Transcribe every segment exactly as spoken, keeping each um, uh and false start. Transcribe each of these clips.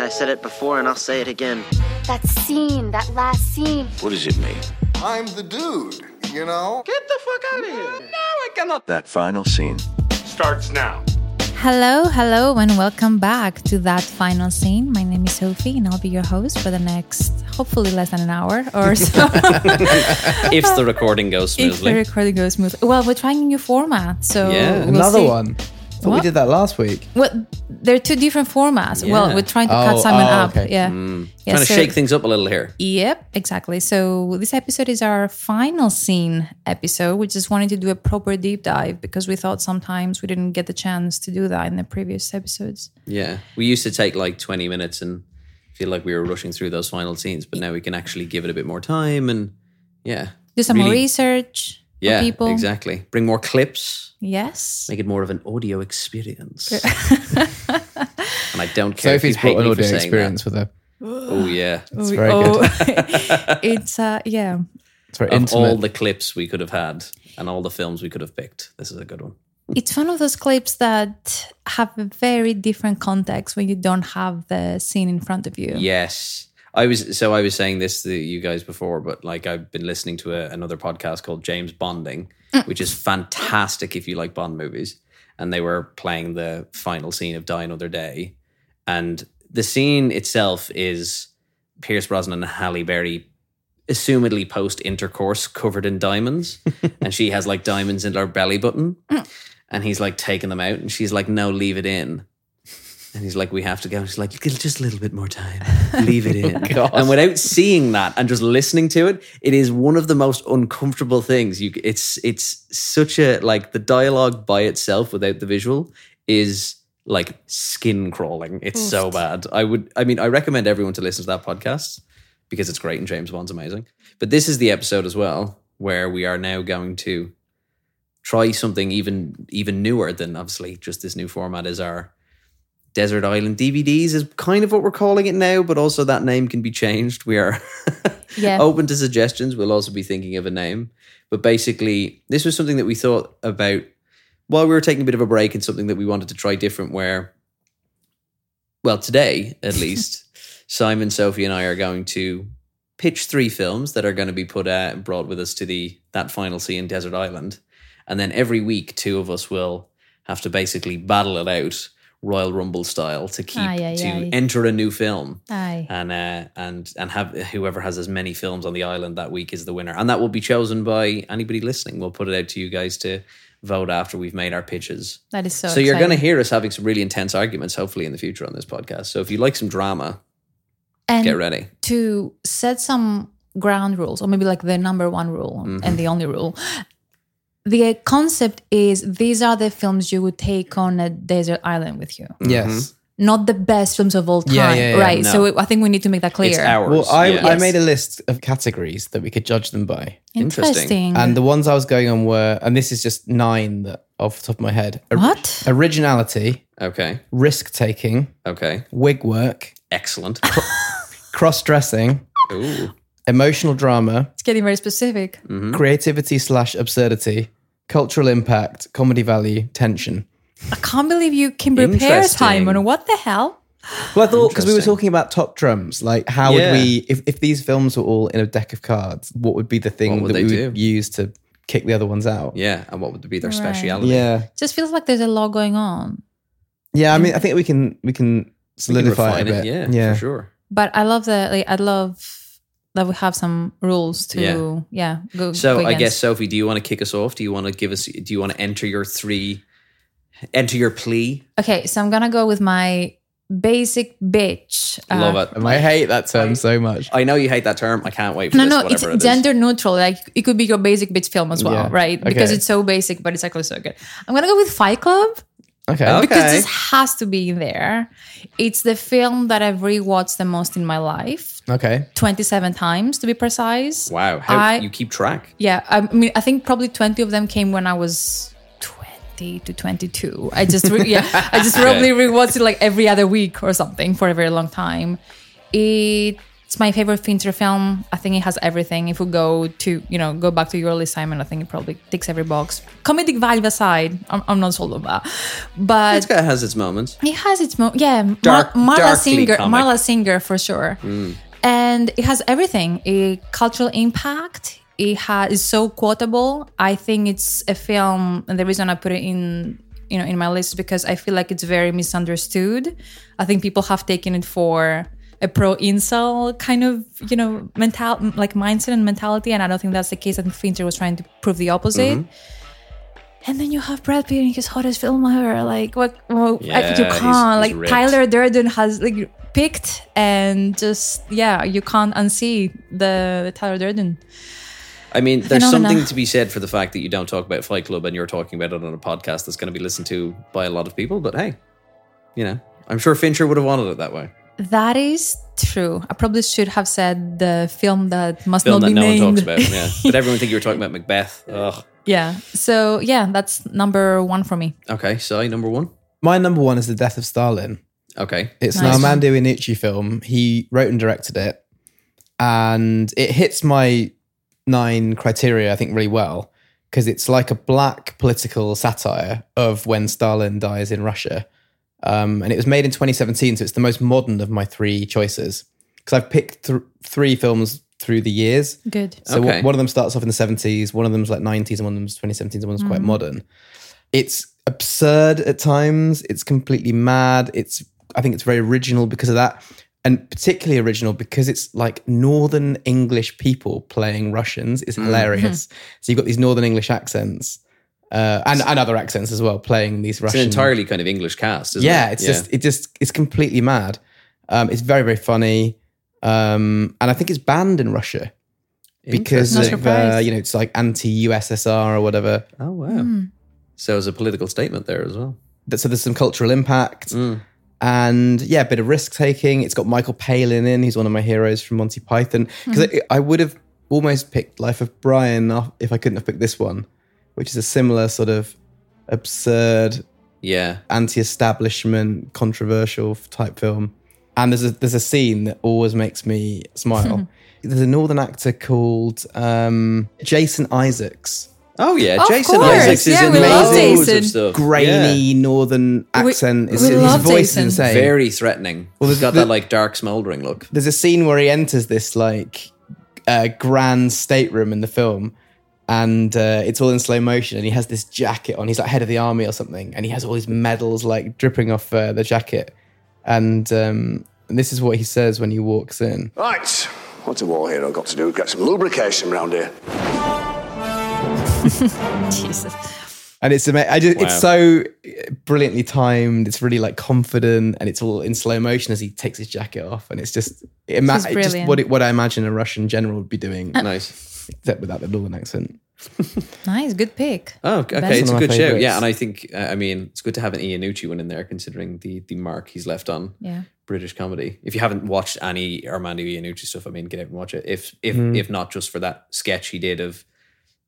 I said it before and I'll say it again. That scene, that last scene. What does it mean? I'm the dude, you know? Get the fuck out of here. No, I cannot. That final scene starts now. Hello, hello, and welcome back to That Final Scene. My name is Sophie, and I'll be your host for the next, hopefully less than an hour or so. If the recording goes smoothly. If the recording goes smoothly. Well, we're trying a new format, so yeah. we'll Another see. one. What? We did that last week. Well, there are two different formats. Yeah. Well, we're trying to oh, cut Simon oh, up. Okay. Yeah. Mm. yeah. Trying so, to shake things up a little here. Yep, exactly. So this episode is our final scene episode. We just wanted to do a proper deep dive because we thought sometimes we didn't get the chance to do that in the previous episodes. Yeah. We used to take like twenty minutes and feel like we were rushing through those final scenes, but now we can actually give it a bit more time and yeah. Do some really- more research. Yeah, people. Exactly. Bring more clips. Yes. Make it more of an audio experience. And I don't care Sophie's if you hate me for saying experience that. With her. Oh, yeah. It's very oh. good. It's, uh, yeah. It's very of intimate. All the clips we could have had and all the films we could have picked, this is a good one. It's one of those clips that have a very different context when you don't have the scene in front of you. Yes. I was so I was saying this to you guys before, but like I've been listening to a, another podcast called James Bonding, mm. which is fantastic if you like Bond movies. And they were playing the final scene of Die Another Day. And the scene itself is Pierce Brosnan and Halle Berry assumedly post-intercourse covered in diamonds. And she has like diamonds in her belly button. Mm. And he's like taking them out and she's like, no, leave it in. And he's like, we have to go. And she's like, just a little bit more time. Leave it in. Oh, and without seeing that and just listening to it, it is one of the most uncomfortable things. You, it's it's such a, like, the dialogue by itself without the visual is, like, skin crawling. It's Oof. so bad. I would, I mean, I recommend everyone to listen to that podcast because it's great and James Bond's amazing. But this is the episode as well where we are now going to try something even even newer than, obviously, just this new format is our... Desert Island D V Ds is kind of what we're calling it now, but also that name can be changed. We are yeah. open to suggestions. We'll also be thinking of a name. But basically, this was something that we thought about while we were taking a bit of a break and something that we wanted to try different where, well, today, at least, Simon, Sophie, and I are going to pitch three films that are going to be put out and brought with us to the that final scene in Desert Island. And then every week, two of us will have to basically battle it out Royal Rumble style to keep aye, aye, to aye. enter a new film aye. and uh, and and have whoever has as many films on the island that week is the winner, and that will be chosen by anybody listening. We'll put it out to you guys to vote after we've made our pitches. That is so. So exciting. You're going to hear us having some really intense arguments, hopefully in the future on this podcast. So if you like some drama, and get ready to set some ground rules, or maybe like the number one rule mm-hmm. and the only rule. The concept is these are the films you would take on a desert island with you. Yes. Mm-hmm. Not the best films of all time. Yeah, yeah, yeah, right. No. So I think we need to make that clear. It's ours. Well, I, yeah. I made a list of categories that we could judge them by. Interesting. Interesting. And the ones I was going on were, and this is just nine that, off the top of my head. Or- what? Originality. Okay. Risk-taking. Okay. Wig work. Excellent. Cr- cross-dressing. Ooh. Emotional drama. It's getting very specific. Mm-hmm. Creativity slash absurdity. Cultural impact. Comedy value. Tension. I can't believe you can prepare time on what the hell. Well, I thought, because we were talking about top drums, like how yeah. would we, if, if these films were all in a deck of cards, what would be the thing that we do? Would use to kick the other ones out? Yeah, and what would be their right. speciality? Yeah. Just feels like there's a lot going on. Yeah, I mean, I think we can we can solidify we can it a bit. It, yeah, yeah, for sure. But I love the, like, I love... that we have some rules to, yeah. yeah go, so go I guess, Sophie, do you want to kick us off? Do you want to give us? Do you want to enter your three? Enter your plea. Okay, so I'm gonna go with my basic bitch. Love uh, it. I hate that term I, so much. I know you hate that term. I can't wait for no, this, no. It's it gender neutral. Like it could be your basic bitch film as well, yeah. right? Okay. Because it's so basic, but it's actually so good. I'm gonna go with Fight Club. Okay. okay. Because this has to be in there. It's the film that I've rewatched the most in my life. Okay. twenty-seven times to be precise. Wow. How I, you keep track? Yeah. I mean, I think probably twenty of them came when I was twenty to twenty-two. I just, re- yeah, I just probably rewatched it like every other week or something for a very long time. It It's my favorite Fincher film. I think it has everything. If we go to, you know, go back to your list, Simon, I think it probably ticks every box. Comedic value aside, I'm, I'm not sold on that. But it's got, it has its moments. It has its moments. Yeah, Mar- Mar- Marla Singer, comic. Marla Singer for sure. Mm. And it has everything. A cultural impact. It has is so quotable. I think it's a film, and the reason I put it in, you know, in my list is because I feel like it's very misunderstood. I think people have taken it for a pro-incel kind of, you know, mental, like mindset and mentality. And I don't think that's the case. I think Fincher was trying to prove the opposite. Mm-hmm. And then you have Brad Pitt in his hottest film ever. Like, what? Well, yeah, you can't. He's, he's like, ripped. Tyler Durden has like picked and just, yeah, you can't unsee the, the Tyler Durden. I mean, there's Phenomena. something to be said for the fact that you don't talk about Fight Club and you're talking about it on a podcast that's going to be listened to by a lot of people. But hey, you know, I'm sure Fincher would have wanted it that way. That is true. I probably should have said the film that must film not that be no named. One talks about. Yeah, but everyone think you were talking about Macbeth. Ugh. Yeah. So yeah, that's number one for me. Okay, so number one. My number one is The Death of Stalin. Okay, it's nice. An Armando Iannucci film. He wrote and directed it, and it hits my nine criteria, I think, really well because it's like a black political satire of when Stalin dies in Russia. Um, and it was made in twenty seventeen, so it's the most modern of my three choices. Because I've picked th- three films through the years. Good. So okay. w- one of them starts off in the seventies, one of them's like nineties, and one of them's twenty seventeen, and one's mm. quite modern. It's absurd at times. It's completely mad. It's I think it's very original because of that. And particularly original because it's like Northern English people playing Russians. It's mm. hilarious. Mm-hmm. So you've got these Northern English accents. Uh, and, and other accents as well, playing these Russian... It's an entirely kind of English cast, isn't yeah, it? It's yeah, just, it just, it's completely mad. Um, it's very, very funny. Um, and I think it's banned in Russia because of, uh, you know, it's like anti-U S S R or whatever. Oh, wow. Mm. So there's a political statement there as well. So there's some cultural impact mm. and, yeah, a bit of risk-taking. It's got Michael Palin in. He's one of my heroes from Monty Python. Because mm. I, I would have almost picked Life of Brian if I couldn't have picked this one, which is a similar sort of absurd, yeah, anti-establishment, controversial type film. And there's a there's a scene that always makes me smile. There's a Northern actor called um, Jason Isaacs. Oh yeah, of Jason course. Isaacs yeah, is in loads of stuff. Grainy yeah. Northern accent. We, we his love voice Jason. Is insane. Very threatening. Well, he's got the, that like dark smouldering look. There's a scene where he enters this like uh, grand stateroom in the film. And uh, it's all in slow motion, and he has this jacket on. He's like head of the army or something, and he has all these medals like dripping off uh, the jacket. And, um, and this is what he says when he walks in. Right, what's a war hero got to do? Get some lubrication round here. Jesus. And it's amazing. I just, wow. It's so brilliantly timed. It's really like confident, and it's all in slow motion as he takes his jacket off. And it's just, it ima- it's just what it, what I imagine a Russian general would be doing. Uh- nice. Except without the Northern accent. Nice, good pick. Oh, okay, Best it's a good show. Yeah, and I think, uh, I mean, it's good to have an Iannucci one in there considering the the mark he's left on yeah. British comedy. If you haven't watched any Armando Iannucci stuff, I mean, get out and watch it. If if mm. if not just for that sketch he did of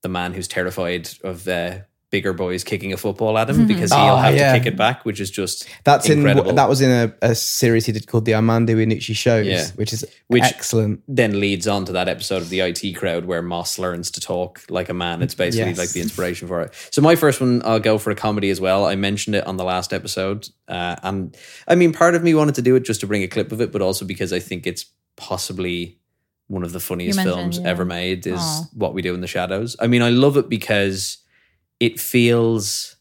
the man who's terrified of uh, bigger boys kicking a football at him mm-hmm. because he'll oh, have yeah. to kick it back, which is just That's incredible. In, that was in a, a series he did called the Armando Iannucci Shows, yeah. which is which excellent. Then leads on to that episode of the I T Crowd where Moss learns to talk like a man. It's basically yes. like the inspiration for it. So my first one, I'll go for a comedy as well. I mentioned it on the last episode. Uh, and I mean, part of me wanted to do it just to bring a clip of it, but also because I think it's possibly one of the funniest films yeah. ever made is Aww. What We Do in the Shadows. I mean, I love it because it feels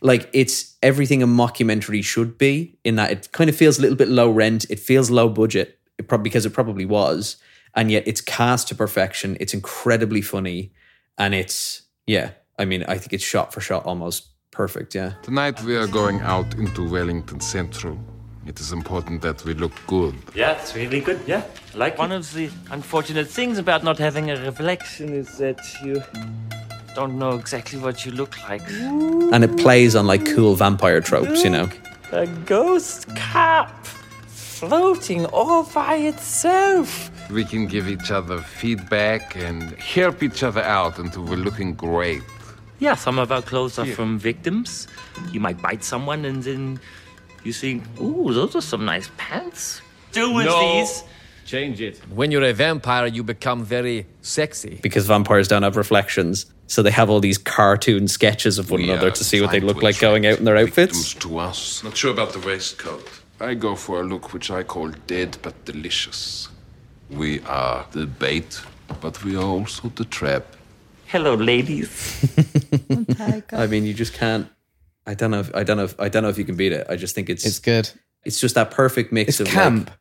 like it's everything a mockumentary should be in that it kind of feels a little bit low rent. It feels low budget it pro- because it probably was. And yet it's cast to perfection. It's incredibly funny. And it's, yeah, I mean, I think it's shot for shot almost perfect, yeah. Tonight we are going out into Wellington Central. It is important that we look good. Yeah, it's really good, yeah. I like One it. Of the unfortunate things about not having a reflection is that you... don't know exactly what you look like. And it plays on like cool vampire tropes, you know. A ghost cup floating all by itself. We can give each other feedback and help each other out until we're looking great. Yeah, some of our clothes are yeah. from victims. You might bite someone and then you think, ooh, those are some nice pants. Do with no. these. Change it. When you're a vampire, you become very sexy. Because vampires don't have reflections, so they have all these cartoon sketches of one we another to see what they look like going out in their outfits. To us. Not sure about the waistcoat. I go for a look which I call dead but delicious. We are the bait, but we are also the trap. Hello, ladies. I mean, you just can't. I don't know. If, I don't know. If, I don't know if you can beat it. I just think it's it's good. It's just that perfect mix it's of camp. Like,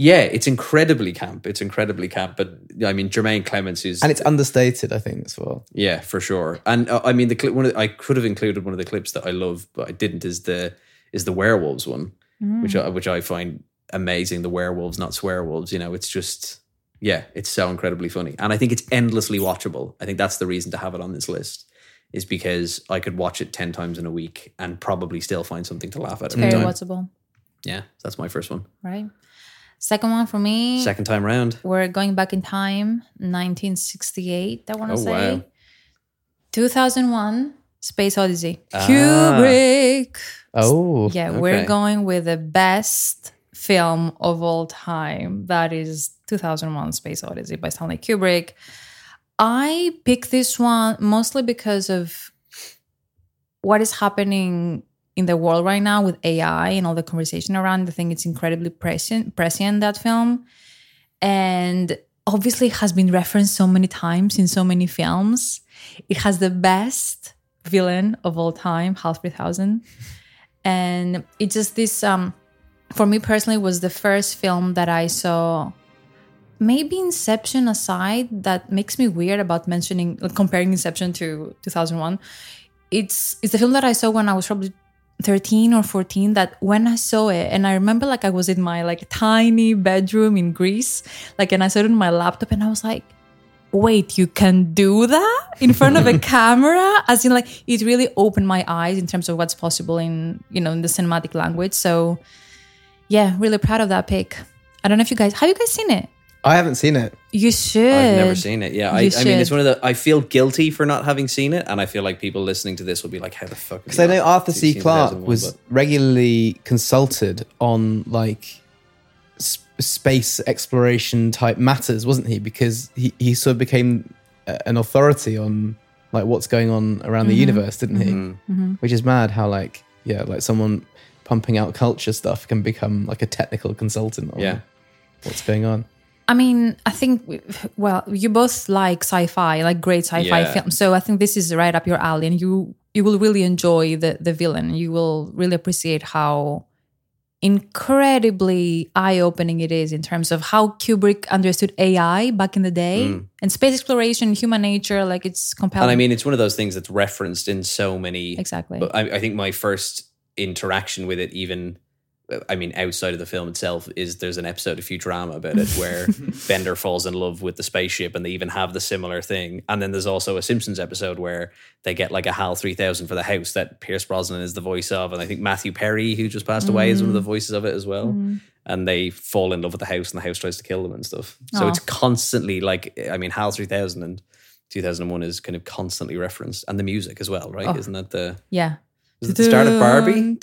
yeah, it's incredibly camp. It's incredibly camp. But I mean, Jermaine Clements is, and it's understated, I think, as well. Yeah, for sure. And uh, I mean, the clip. One of the, I could have included one of the clips that I love, but I didn't. Is the is the werewolves one, mm. which I, which I find amazing. The werewolves, not swearwolves. You know, it's just. Yeah, it's so incredibly funny. And I think it's endlessly watchable. I think that's the reason to have it on this list, is because I could watch it ten times in a week and probably still find something to laugh at. It's very time. watchable. Yeah, that's my first one. Right. Second one for me. Second time round. We're going back in time, nineteen sixty-eight, I want to oh, say. Wow. two thousand one, Space Odyssey. Ah. Kubrick. Oh, yeah, okay. We're going with the best film of all time. That is two thousand one Space Odyssey by Stanley Kubrick. I picked this one mostly because of what is happening in the world right now with A I and all the conversation around. I think it's incredibly prescient, prescient that film. And obviously it has been referenced so many times in so many films. It has the best villain of all time, H A L three thousand. And it's just this... um. For me personally, was the first film that I saw, maybe Inception aside, that makes me weird about mentioning, comparing Inception to two thousand one. It's it's the film that I saw when I was probably thirteen or fourteen, that when I saw it, and I remember like I was in my like tiny bedroom in Greece, like, and I saw it on my laptop and I was like, wait, you can do that in front of a camera? As in, like, it really opened my eyes in terms of what's possible in, you know, in the cinematic language. So... yeah, really proud of that pick. I don't know if you guys... have you guys seen it? I haven't seen it. You should. I've never seen it, yeah. I, I mean, it's one of the... I feel guilty for not having seen it, and I feel like people listening to this will be like, how the fuck... because I know Arthur C. Clarke was but. regularly consulted on, like, sp- space exploration-type matters, wasn't he? Because he, he sort of became an authority on, like, what's going on around mm-hmm. the universe, didn't he? Mm-hmm. Mm-hmm. Which is mad how, like, yeah, like, someone... pumping out culture stuff can become like a technical consultant on yeah. what's going on. I mean, I think, we, well, you both like sci-fi, like great sci-fi yeah. films. So I think this is right up your alley, and you you will really enjoy the, the villain. You will really appreciate how incredibly eye-opening it is in terms of how Kubrick understood A I back in the day mm. and space exploration, human nature, like it's compelling. And I mean, it's one of those things that's referenced in so many... exactly. But I, I think my first... interaction with it, even I mean outside of the film itself, is there's an episode of Futurama about it where Bender falls in love with the spaceship, and they even have the similar thing. And then there's also a Simpsons episode where they get like a H A L three thousand for the house that Pierce Brosnan is the voice of, and I think Matthew Perry, who just passed away, mm. is one of the voices of it as well. Mm. And they fall in love with the house, and the house tries to kill them and stuff. Aww. So it's constantly like, I mean, H A L three thousand and two thousand one is kind of constantly referenced, and the music as well, right? Oh. Isn't that the yeah. was it the start of Barbie?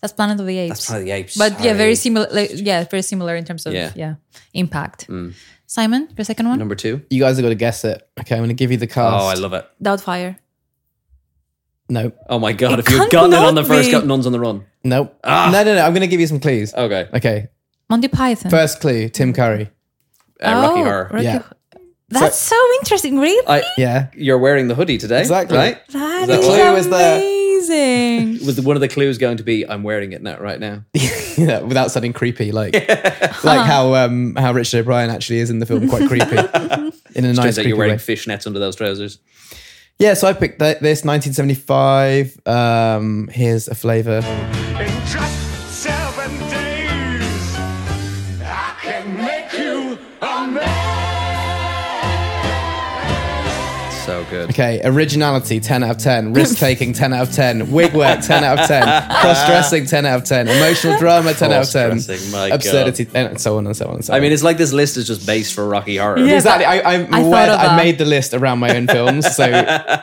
That's Planet of the Apes. That's Planet of the Apes. But sorry. yeah, very similar. Like, yeah, very similar in terms of yeah, yeah impact. Mm. Simon, your second one? Number two. You guys have got to guess it. Okay, I'm going to give you the cast. Oh, I love it. Doubtfire. No. Oh my God, it if you've gotten it on the first go, Nuns on the Run. Nope. Ah. No, no, no. I'm going to give you some clues. Okay. Okay. Monty Python. First clue, Tim Curry. Uh, oh, Rocky Horror. Rocky yeah. Ho- That's so, so interesting, really? I, yeah. You're wearing the hoodie today. Exactly. Right? That is clue is there. Was one of the clues going to be I'm wearing it now, right now? Yeah, without sounding creepy, like yeah. like how um, how Richard O'Brien actually is in the film, quite creepy. In a it's nice, that you're wearing way. Fishnets under those trousers. Yeah, so I picked th- this nineteen seventy-five. Um, here's a flavour. In just seven days, I can make you a man. So good. Okay, originality ten out of ten, risk taking ten out of ten, wig work ten out of ten, cross dressing ten out of ten, emotional drama ten out of ten, my absurdity God. and so on and so on and so on. I mean, it's like this list is just based for Rocky Horror. Yeah, exactly. I, I'm I aware that, that I made the list around my own films, so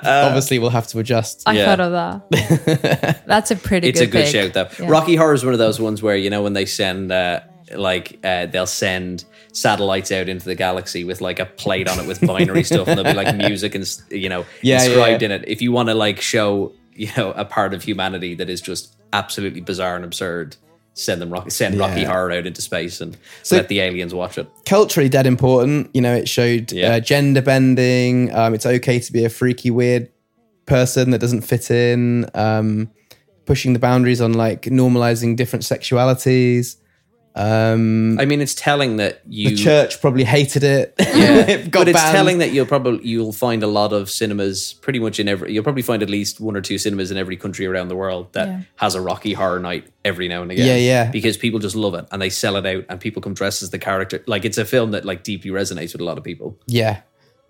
obviously we'll have to adjust. I yeah. thought of that. That's a pretty. It's good a good pick. shout though. Yeah. Rocky Horror is one of those ones where, you know, when they send. Uh, like uh, they'll send satellites out into the galaxy with like a plate on it with binary stuff, and there'll be like music and you know yeah, inscribed yeah, yeah. in it. If you want to like show you know a part of humanity that is just absolutely bizarre and absurd, send them rock, send yeah. Rocky Horror out into space and so let the aliens watch it. Culturally dead important. You know, it showed yeah. uh, gender bending. Um, it's okay to be a freaky, weird person that doesn't fit in. Um, pushing the boundaries on like normalizing different sexualities. Um, I mean, it's telling that you... The church probably hated it. Yeah, it got but it's banned. Telling that you'll probably you'll find a lot of cinemas pretty much in every... You'll probably find at least one or two cinemas in every country around the world that yeah. has a Rocky Horror Night every now and again. Yeah, yeah. Because people just love it and they sell it out and people come dressed as the character. Like, it's a film that like deeply resonates with a lot of people. Yeah.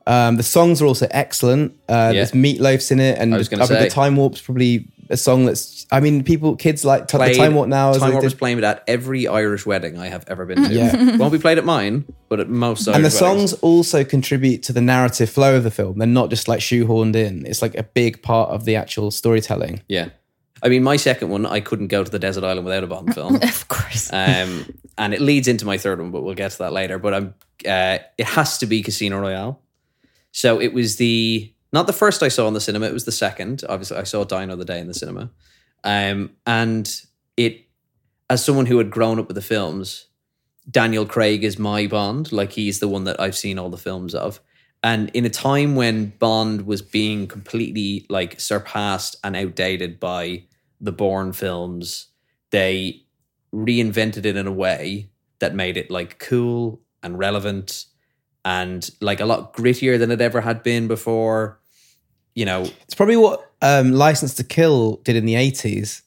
Um, the songs are also excellent. Uh, yeah. There's Meatloaf's in it, and I was gonna say, the Time Warp's probably a song that's... I mean, people, kids like t- played, the Time Warp now. Time Warp was playing at every Irish wedding I have ever been to. Yeah. Won't be played at mine, but at most Irish And the weddings. Songs also contribute to the narrative flow of the film. They're not just like shoehorned in. It's like a big part of the actual storytelling. Yeah. I mean, my second one, I couldn't go to the desert island without a Bond film. Of course. Um, and it leads into my third one, but we'll get to that later. But I'm, uh, it has to be Casino Royale. So it was the, not the first I saw in the cinema, it was the second. Obviously, I saw Die Another Day in the cinema. Um, and it, as someone who had grown up with the films, Daniel Craig is my Bond. Like, he's the one that I've seen all the films of. And in a time when Bond was being completely, like, surpassed and outdated by the Bourne films, they reinvented it in a way that made it, like, cool and relevant and like a lot grittier than it ever had been before. You know, it's probably what um, License to Kill did in the eighties.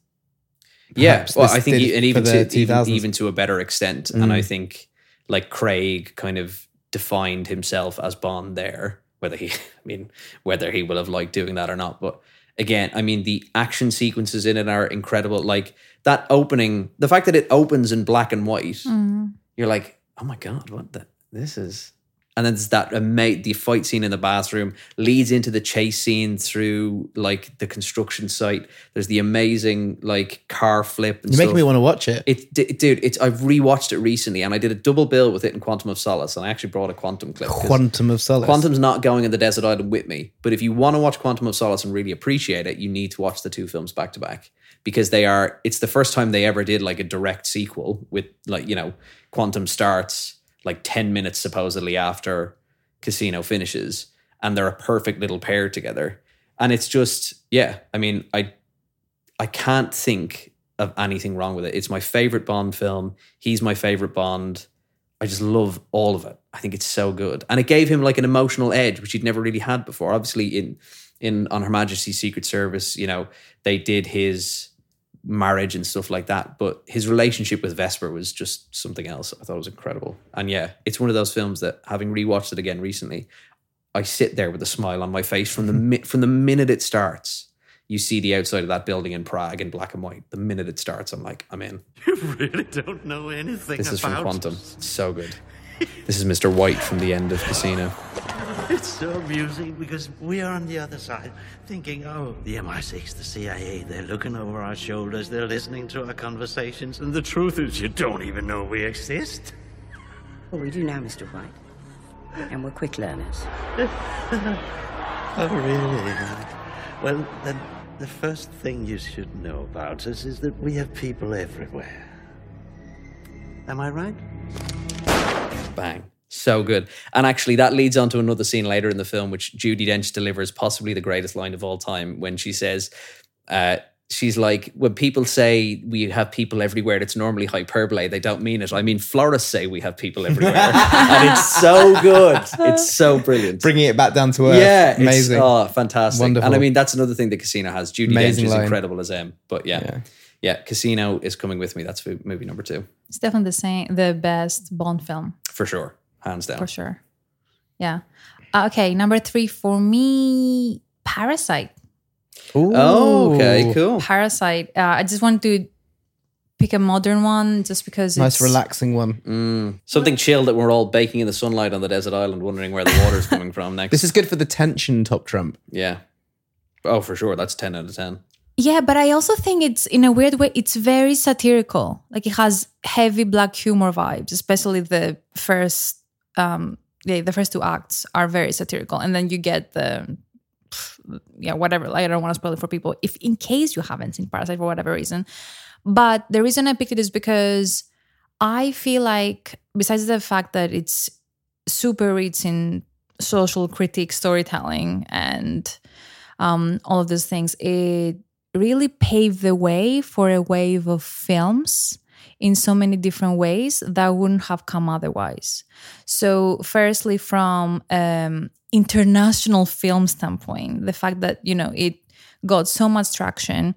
Yeah, well, I think, and even to even, even to a better extent. Mm. And I think like Craig kind of defined himself as Bond there, whether he, I mean, whether he will have liked doing that or not. But again, I mean, the action sequences in it are incredible. Like that opening, the fact that it opens in black and white, mm. you're like, oh my God, what the, this is... And then there's that ama- the fight scene in the bathroom leads into the chase scene through like the construction site. There's the amazing like car flip and You're stuff. Making me want to watch it. It, d- dude, it's I've rewatched it recently and I did a double bill with it in Quantum of Solace, and I actually brought a Quantum clip. Quantum of Solace. Quantum's not going in the desert island with me, but if you want to watch Quantum of Solace and really appreciate it, you need to watch the two films back to back, because they are, it's the first time they ever did like a direct sequel with like, you know, Quantum starts like ten minutes supposedly after Casino finishes, and they're a perfect little pair together. And it's just, yeah, I mean, I I can't think of anything wrong with it. It's my favorite Bond film. He's my favorite Bond. I just love all of it. I think it's so good. And it gave him like an emotional edge, which he'd never really had before. Obviously in in on Her Majesty's Secret Service, you know, they did his marriage and stuff like that, but his relationship with Vesper was just something else. I thought it was incredible. And yeah, it's one of those films that, having rewatched it again recently, I sit there with a smile on my face from the mi- from the minute it starts. You see the outside of that building in Prague in black and white. The minute it starts, I'm like, I'm in. You really don't know anything. This is about... from Quantum. It's so good. This is Mister White from the end of Casino. It's so amusing because we are on the other side thinking, oh, the M I six, the C I A, they're looking over our shoulders, they're listening to our conversations, and the truth is you don't even know we exist. Well, we do now, Mister White, and we're quick learners. Oh, really? Well, then the first thing you should know about us is that we have people everywhere. Am I right? Bang. So good. And actually that leads on to another scene later in the film, which Judi Dench delivers possibly the greatest line of all time, when she says, uh, she's like, when people say we have people everywhere, it's normally hyperbole. They don't mean it. I mean, florists say we have people everywhere. And it's so good. It's so brilliant. Bringing it back down to earth. Yeah. Amazing. It's, oh, fantastic. Wonderful. And I mean, that's another thing that Casino has. Judi Amazing Dench line. Is incredible as M. But yeah. yeah. Yeah, Casino is coming with me. That's movie number two. It's definitely the same, the best Bond film. For sure. Hands down. For sure. Yeah. Uh, okay, number three for me, Parasite. Ooh. Oh, okay, cool. Parasite. Uh, I just wanted to pick a modern one just because nice it's... Nice relaxing one. Mm. Something chill that we're all baking in the sunlight on the desert island, wondering where the water's coming from next. This is good for the tension, Top Trump. Yeah. Oh, for sure. That's ten out of ten. Yeah, but I also think it's, in a weird way, it's very satirical. Like, it has heavy black humor vibes, especially the first um, yeah, the first two acts are very satirical. And then you get the, yeah, whatever. Like, I don't want to spoil it for people, if in case you haven't seen Parasite for whatever reason. But the reason I picked it is because I feel like, besides the fact that it's super rich in social critique, storytelling, and um, all of those things, it really paved the way for a wave of films in so many different ways that wouldn't have come otherwise. So firstly, from um, international film standpoint, the fact that, you know, it got so much traction,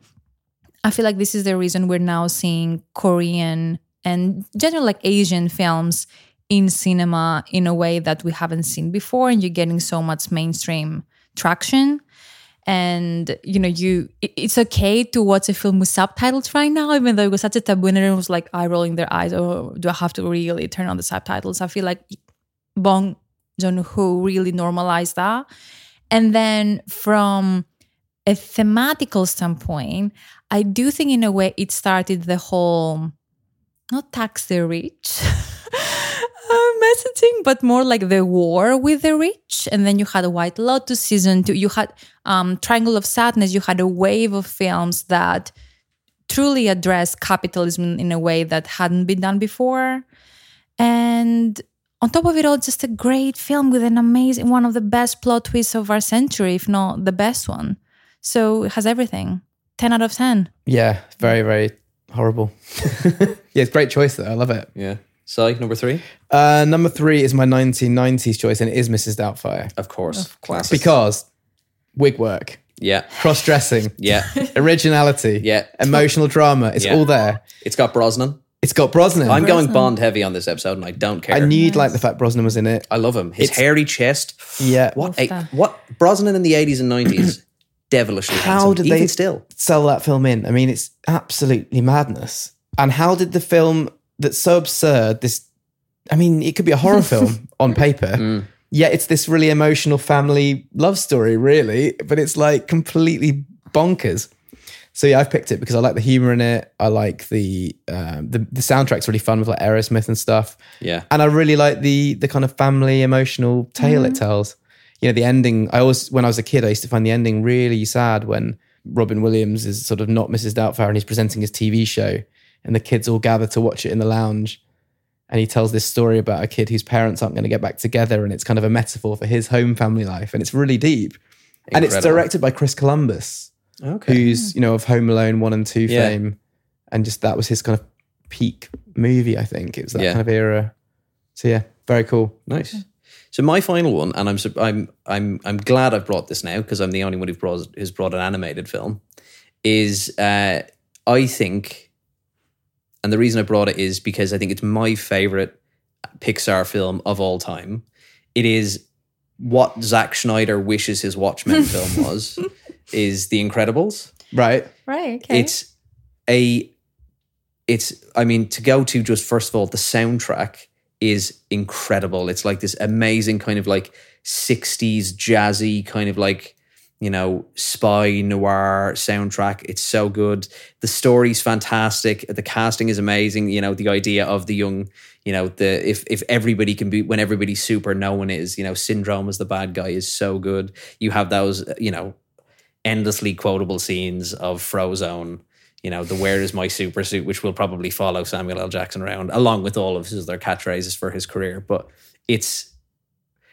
I feel like this is the reason we're now seeing Korean and generally like Asian films in cinema in a way that we haven't seen before, and you're getting so much mainstream traction. And, you know, you it's okay to watch a film with subtitles right now, even though it was such a taboo, and everyone was like eye rolling their eyes. Oh, do I have to really turn on the subtitles? I feel like Bong Joon-ho really normalized that. And then from a thematical standpoint, I do think in a way it started the whole, not tax the rich Uh, messaging, but more like the war with the rich. And then you had White Lotus season two, you had um, Triangle of Sadness, you had a wave of films that truly addressed capitalism in a way that hadn't been done before. And on top of it all, just a great film with an amazing, one of the best plot twists of our century, if not the best one. So it has everything. ten out of ten. Yeah, very, very horrible. Yeah, it's a great choice though. I love it. Yeah. So, number three? Uh, number three is my nineteen nineties choice, and it is Missus Doubtfire. Of course. Of course. Because wig work. Yeah. Cross-dressing. Yeah. Originality. Yeah. Emotional drama. It's yeah. all there. It's got Brosnan. It's got Brosnan. I'm Brosnan. going Bond heavy on this episode, and I don't care. I need nice. like the fact Brosnan was in it. I love him. His it's, hairy chest. Yeah. What? A, what? Brosnan in the eighties and nineties. Devilishly How handsome. did Even they still sell that film in? I mean, it's absolutely madness. And how did the film... That's so absurd. This, I mean, it could be a horror film on paper, mm. yet it's this really emotional family love story, really, but it's like completely bonkers. So yeah, I've picked it because I like the humor in it. I like the um, the, the soundtrack's really fun with like Aerosmith and stuff. Yeah, and I really like the the kind of family emotional tale mm. it tells. You know, the ending. I always, when I was a kid, I used to find the ending really sad when Robin Williams is sort of not Missus Doubtfire and he's presenting his T V show. And the kids all gather to watch it in the lounge. And he tells this story about a kid whose parents aren't going to get back together. And it's kind of a metaphor for his home family life. And it's really deep. Incredible. And it's directed by Chris Columbus, okay. who's, you know, of Home Alone one and two yeah. fame. And just that was his kind of peak movie, I think. It was that yeah. kind of era. So yeah, very cool. Nice. Okay. So my final one, and I'm I'm I'm I'm glad I've brought this now because I'm the only one who brought, who's brought an animated film, is uh, I think... And the reason I brought it is because I think it's my favorite Pixar film of all time. It is what Zack Snyder wishes his Watchmen film was, is The Incredibles. Right. Right, okay. It's a, it's, I mean, to go to just, first of all, the soundtrack is incredible. It's like this amazing kind of like sixties jazzy kind of like, you know, spy noir soundtrack. It's so good. The story's fantastic. The casting is amazing. You know, the idea of the young, you know, the if if everybody can be, when everybody's super, no one is, you know, Syndrome as the bad guy is so good. You have those, you know, endlessly quotable scenes of Frozone, you know, the where is my super suit, which will probably follow Samuel L. Jackson around, along with all of his other catchphrases for his career. But it's,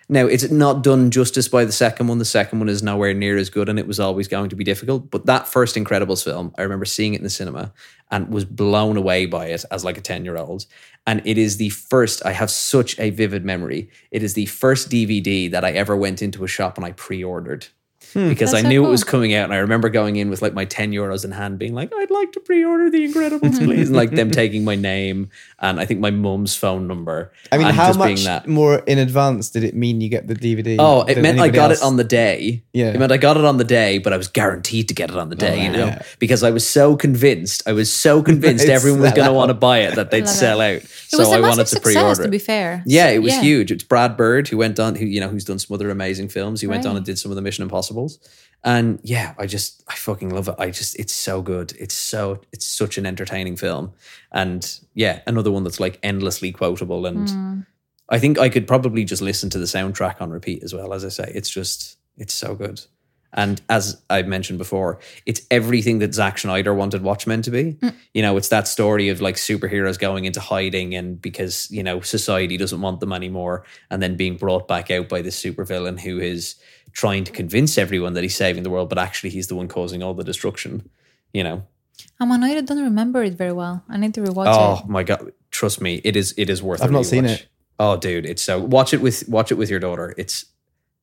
now, it's not done justice by the second one. The second one is nowhere near as good and it was always going to be difficult. But that first Incredibles film, I remember seeing it in the cinema and was blown away by it as like a ten-year-old. And it is the first, I have such a vivid memory. It is the first D V D that I ever went into a shop and I pre-ordered. Hmm. Because That's I so knew cool. it was coming out and I remember going in with like my ten euros in hand being like, I'd like to pre-order The Incredibles, please. And like them taking my name and I think my mum's phone number. I mean, how much more in advance did it mean you get the D V D? Oh, it meant I got else? it on the day. Yeah. It meant I got it on the day, but I was guaranteed to get it on the day, oh, you know, yeah. because I was so convinced. I was so convinced everyone was going to want to buy it that they'd sell it. out. It so was a I wanted to pre-order success, it. to be fair. Yeah, so, it was yeah. huge. It's Brad Bird who went on, who you know, who's done some other amazing films. He right. went on and did some of the Mission Impossible. And yeah, I just, I fucking love it. I just, it's so good. It's so, it's such an entertaining film. And yeah, another one that's like endlessly quotable. And mm. I think I could probably just listen to the soundtrack on repeat as well, as I say. It's just, it's so good. And as I mentioned before, it's everything that Zack Snyder wanted Watchmen to be. Mm. You know, it's that story of like superheroes going into hiding and because, you know, society doesn't want them anymore, and then being brought back out by this supervillain who is trying to convince everyone that he's saving the world, but actually he's the one causing all the destruction, you know. I'm annoyed I don't remember it very well. I need to rewatch oh, it. Oh my God. Trust me, it is it is worth it. I've not seen it. Oh dude, it's so watch it with watch it with your daughter. It's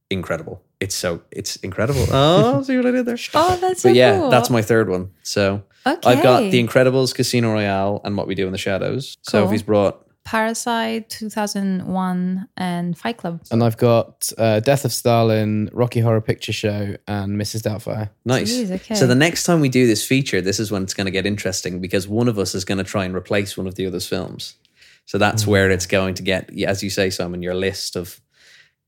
incredible. It's so it's incredible. Oh, see what I did there? Oh, that's so But yeah, cool. That's my third one. So okay. I've got The Incredibles, Casino Royale, and What We Do in the Shadows. Cool. Sophie's brought Parasite, two thousand one, and Fight Club. And I've got uh, Death of Stalin, Rocky Horror Picture Show, and Missus Doubtfire. Nice. Jeez, okay. So the next time we do this feature, this is when it's going to get interesting, because one of us is going to try and replace one of the other's films. So that's mm. where it's going to get, as you say, Simon, your list of...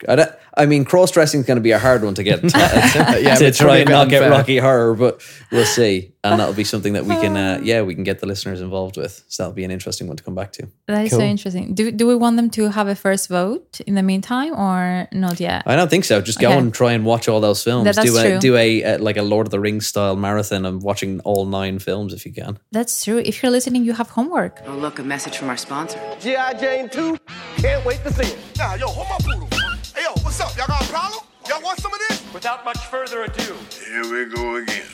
I, don't, I mean, cross-dressing is going to be a hard one to get into, yeah, to try and not unfair. Get Rocky Horror, but we'll see. And that'll be something that we can, uh, yeah, we can get the listeners involved with. So that'll be an interesting one to come back to. That is cool. So interesting. Do do we want them to have a first vote in the meantime or not yet? I don't think so. Just go okay. and try and watch all those films. That, that's do a, true. Do a, a like a Lord of the Rings style marathon of watching all nine films if you can. That's true. If you're listening, you have homework. Oh, look, a message from our sponsor. G I Jane two. Can't wait to see it. Nah, yo, hold my poodle. Hey, yo, what's up? Y'all got a problem? Y'all want some of this? Without much further ado, here we go again.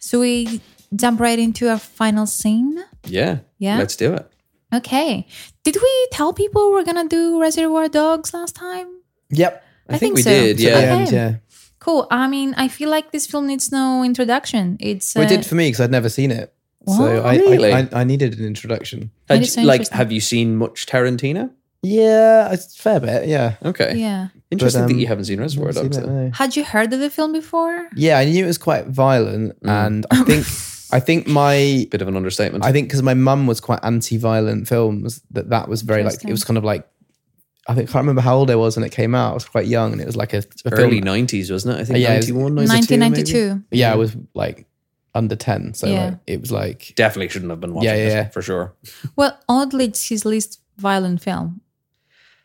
So we jump right into our final scene? Yeah. Yeah? Let's do it. Okay. Did we tell people we're going to do Reservoir Dogs last time? Yep. I, I think, think we so. did, yeah. Okay. yeah. Cool. I mean, I feel like this film needs no introduction. It's. Uh, well, it did for me because I'd never seen it. What? So I, really? I, I, I needed an introduction. Had, so like, have you seen much Tarantino? Yeah, a fair bit, yeah. Okay. Yeah. Interesting but, um, that you haven't seen Reservoir Dogs. No. Had you heard of the film before? Yeah, I knew it was quite violent mm. and I think I think my... Bit of an understatement. I think because my mum was quite anti-violent films, that that was very like, it was kind of like, I think I can't remember how old I was when it came out. I was quite young and it was like a... a Early film. nineties, wasn't it? I think yeah, ninety-one, ninety-two nineteen ninety-two. Yeah, yeah, I was like... under ten, so yeah. like, it was like definitely shouldn't have been watching yeah, yeah, yeah. this for sure. Well, oddly, it's his least violent film.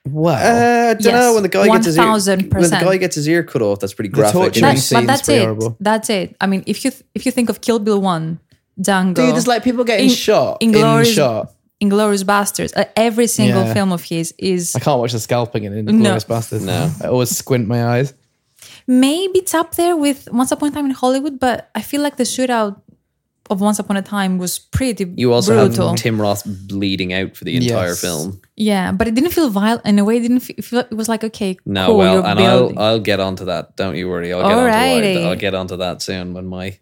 Wow, uh, I don't yes. know when the guy one, gets his ear, when the guy gets his ear cut off. That's pretty graphic. The that's, but that's pretty it. Horrible. That's it. I mean, if you th- if you think of Kill Bill one, Django, dude, there's like people getting in, shot, Inglourious, in shot, Inglourious Basterds. Like every single yeah. film of his is. I can't watch the scalping in Inglourious no. Basterds. No, I always squint my eyes. Maybe it's up there with Once Upon a Time in Hollywood, but I feel like the shootout of Once Upon a Time was pretty brutal. You also brutal. have Tim Roth bleeding out for the yes. entire film. Yeah, but it didn't feel violent. In a way, it didn't feel, it was like, okay, No, cool, well, and building. I'll I'll get onto that. Don't you worry. I'll get, onto, I'll get onto that soon when my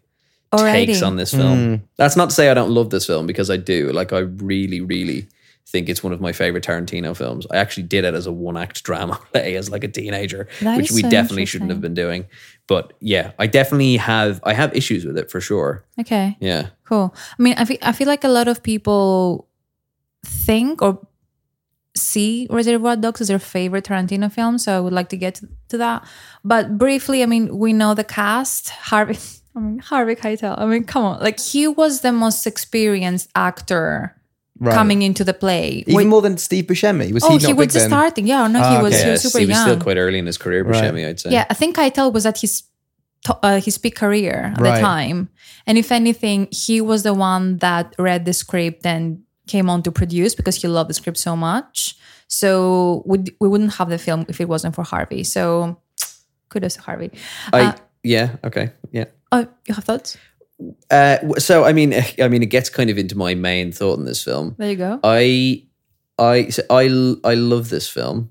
Alrighty. takes on this film. Mm. That's not to say I don't love this film, because I do. Like, I really, really... think it's one of my favorite Tarantino films. I actually did it as a one-act drama play as like a teenager, that which we so definitely shouldn't have been doing. But yeah, I definitely have, I have issues with it for sure. Okay. Yeah. Cool. I mean, I feel, I feel like a lot of people think or see Reservoir Dogs as their favorite Tarantino film, so I would like to get to, to that. But briefly, I mean, we know the cast. Harvey, I mean, Harvey Keitel. I mean, come on. Like, he was the most experienced actor Right. coming into the play. Even Wait, more than Steve Buscemi. Was oh, he, not he was just starting. Yeah, no, he oh, was okay. yes, super young. He was young. Still quite early in his career, Buscemi, right. I'd say. Yeah, I think Keitel was at his uh, his peak career at right. the time. And if anything, he was the one that read the script and came on to produce because he loved the script so much. So we, we wouldn't have the film if it wasn't for Harvey. So kudos to Harvey. I, uh, yeah, okay, yeah. Oh, you have thoughts? Uh, so I mean, I mean, it gets kind of into my main thought in this film. There you go. I, I, so I, I love this film,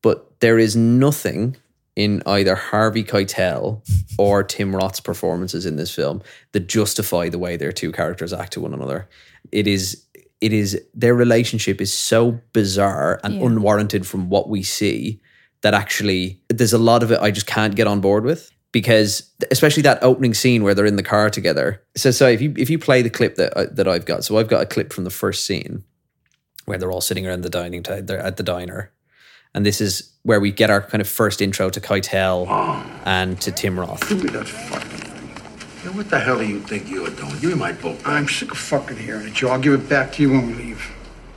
but there is nothing in either Harvey Keitel or Tim Roth's performances in this film that justify the way their two characters act to one another. It is, it is their relationship is so bizarre and yeah. unwarranted from what we see that actually there's a lot of it I just can't get on board with. Because especially that opening scene where they're in the car together. So, so if you if you play the clip that I, that I've got, so I've got a clip from the first scene where they're all sitting around the dining table, they're at the diner, And this is where we get our kind of first intro to Keitel oh, and to Tim Roth. Give me that fucking thing. Now, what the hell do you think you're doing? Give me my book. I'm sick of fucking hearing it, Joe. I'll give it back to you when we leave.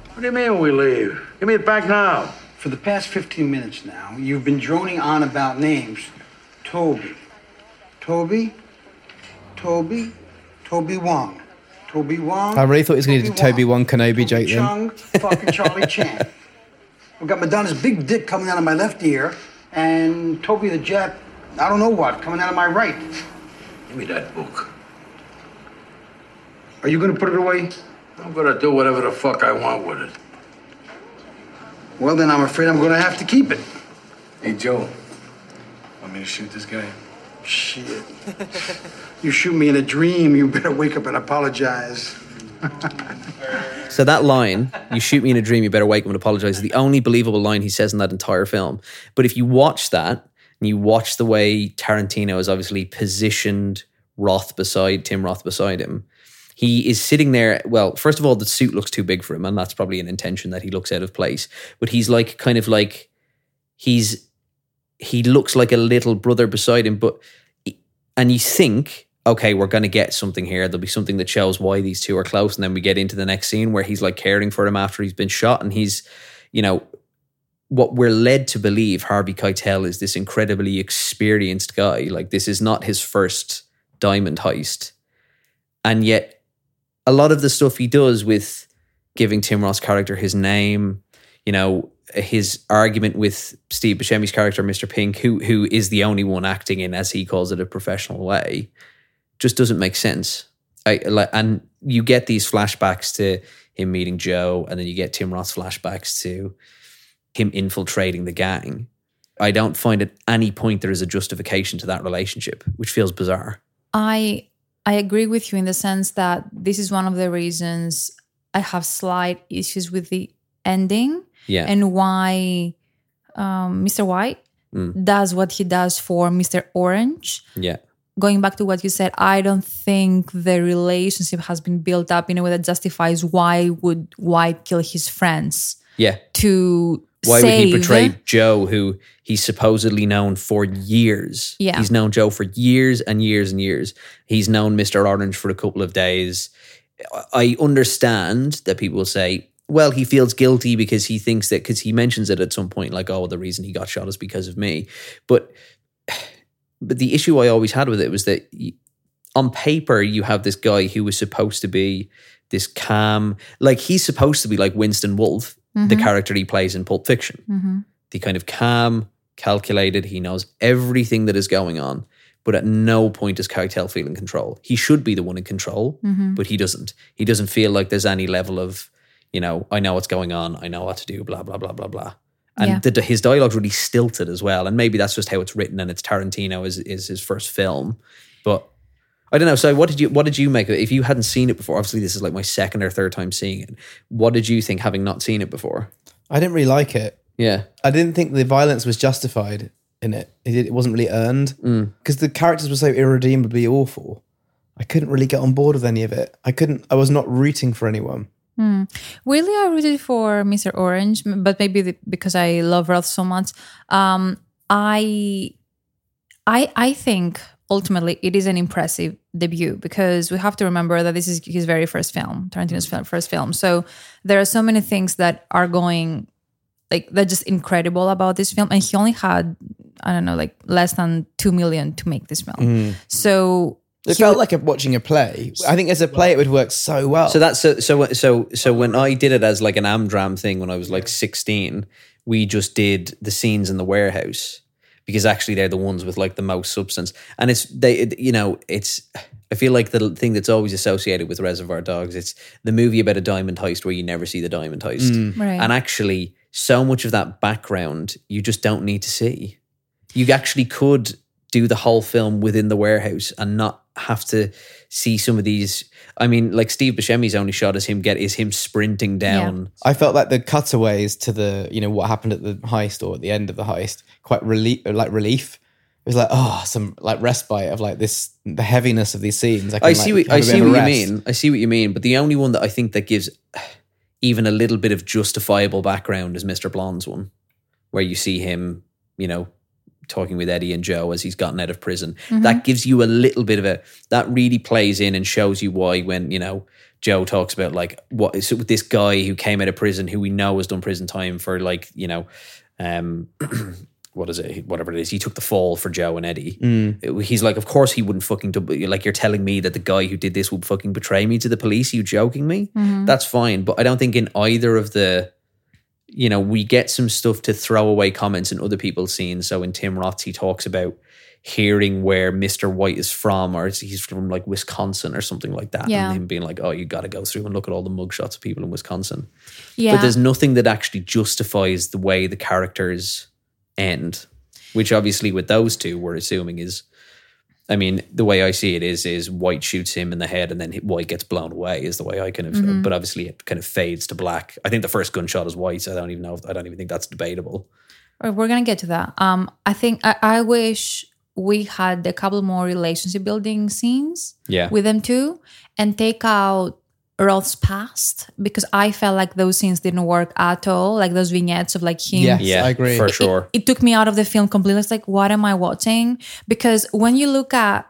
What do you mean when we leave? Give me it back now. For the past fifteen minutes now, you've been droning on about names. Toby. Toby. Toby. Toby Wong. Toby Wong. I really thought he was going to do Toby Wong Kenobi joke then. Chung, fucking Charlie Chan. I've got Madonna's big dick coming out of my left ear, and Toby the Jap, I don't know what, coming out of my right. Give me that book. Are you going to put it away? I'm going to do whatever the fuck I want with it. Well, then I'm afraid I'm going to have to keep it. Hey, Joe, want me to shoot this guy? Shit. You shoot me in a dream, you better wake up and apologize. So that line, you shoot me in a dream, you better wake up and apologize, is the only believable line he says in that entire film. But if you watch that, and you watch the way Tarantino has obviously positioned Roth beside, Tim Roth beside him, he is sitting there, well, first of all, the suit looks too big for him, and that's probably an intention that he looks out of place. But he's like, kind of like, he's, he looks like a little brother beside him, but, and you think, okay, we're going to get something here. There'll be something that shows why these two are close. And then we get into the next scene where he's like caring for him after he's been shot. And he's, you know, what we're led to believe Harvey Keitel is this incredibly experienced guy. Like, this is not his first diamond heist. And yet a lot of the stuff he does with giving Tim Roth's character his name, you know, his argument with Steve Buscemi's character, Mister Pink, who who is the only one acting in, as he calls it, a professional way, just doesn't make sense. I, like, and you get these flashbacks to him meeting Joe, and then you get Tim Roth's flashbacks to him infiltrating the gang. I don't find at any point there is a justification to that relationship, which feels bizarre. I I agree with you in the sense that this is one of the reasons I have slight issues with the ending yeah. and why um, Mister White mm. does what he does for Mister Orange. Yeah. Going back to what you said, I don't think the relationship has been built up in a way that justifies why would White kill his friends. Yeah. To why save. Would he betray Joe, who he's supposedly known for years? Yeah. He's known Joe for years and years and years. He's known Mister Orange for a couple of days. I understand that people will say, well, he feels guilty because he thinks that, because he mentions it at some point, like, oh, the reason he got shot is because of me. But... But the issue I always had with it was that on paper, you have this guy who was supposed to be this calm, like he's supposed to be like Winston Wolfe, mm-hmm. the character he plays in Pulp Fiction. Mm-hmm. The kind of calm, calculated, he knows everything that is going on, but at no point does Keitel feel in control. He should be the one in control, mm-hmm. but he doesn't. He doesn't feel like there's any level of, you know, I know what's going on, I know what to do, blah, blah, blah, blah, blah. And yeah. the, his dialogue's really stilted as well. And maybe that's just how it's written, and it's Tarantino is, is his first film. But I don't know. So what did you what did you make of it? If you hadn't seen it before, obviously this is like my second or third time seeing it. What did you think having not seen it before? I didn't really like it. Yeah. I didn't think the violence was justified in it. It, it wasn't really earned. Because mm. the characters were so irredeemably awful. I couldn't really get on board with any of it. I couldn't, I was not rooting for anyone. Mm. Really, I rooted for Mister Orange, but maybe the, because I love Roth so much. Um, I, I, I think ultimately it is an impressive debut because we have to remember that this is his very first film, Tarantino's film, first film. So there are so many things that are going, like, they're just incredible about this film, and he only had, I don't know, like less than two million to make this film. Mm. So. It felt like watching a play. I think as a play, it would work so well. So that's so so so so. When I did it as like an Amdram thing when I was like sixteen, we just did the scenes in the warehouse because actually they're the ones with like the most substance. And it's they, it, you know, it's. I feel like the thing that's always associated with Reservoir Dogs, it's the movie about a diamond heist where you never see the diamond heist, mm. right. and actually so much of that background you just don't need to see. You actually could do the whole film within the warehouse and not have to see some of these. I mean, like Steve Buscemi's only shot is him get is him sprinting down. Yeah. I felt like the cutaways to the, you know, what happened at the heist or at the end of the heist, quite relief, like relief. It was like, oh, some like respite of like this, the heaviness of these scenes. I, can, I see like, what, I see what you mean. I see what you mean. But the only one that I think that gives even a little bit of justifiable background is Mister Blonde's one. where you see him, you know, talking with Eddie and Joe as he's gotten out of prison. Mm-hmm. That gives you a little bit of a, that really plays in and shows you why when, you know, Joe talks about like, what is it with this guy who came out of prison, who we know has done prison time for like, you know, um, what is it, whatever it is, he took the fall for Joe and Eddie. Mm. It, he's like, of course he wouldn't fucking, like you're telling me that the guy who did this would fucking betray me to the police, are you joking me? Mm-hmm. That's fine. But I don't think in either of the, you know, we get some stuff to throw away comments in other people's scenes. So in Tim Roth's, he talks about hearing where Mister White is from, or he's from like Wisconsin or something like that. Yeah. And him being like, oh, you got to go through and look at all the mugshots of people in Wisconsin. Yeah. But there's nothing that actually justifies the way the characters end, which obviously with those two we're assuming is, I mean, the way I see it is, is White shoots him in the head and then White gets blown away is the way I kind of, mm-hmm. but obviously it kind of fades to black. I think the first gunshot is White's. I don't even know, if, I don't even think that's debatable. All right, we're going to get to that. Um, I think, I, I wish we had a couple more relationship building scenes yeah. with them too, and take out Roth's past, because I felt like those scenes didn't work at all. Like those vignettes of like him. Yes, yeah, I agree. For it, sure. It, it took me out of the film completely. It's like, what am I watching? Because when you look at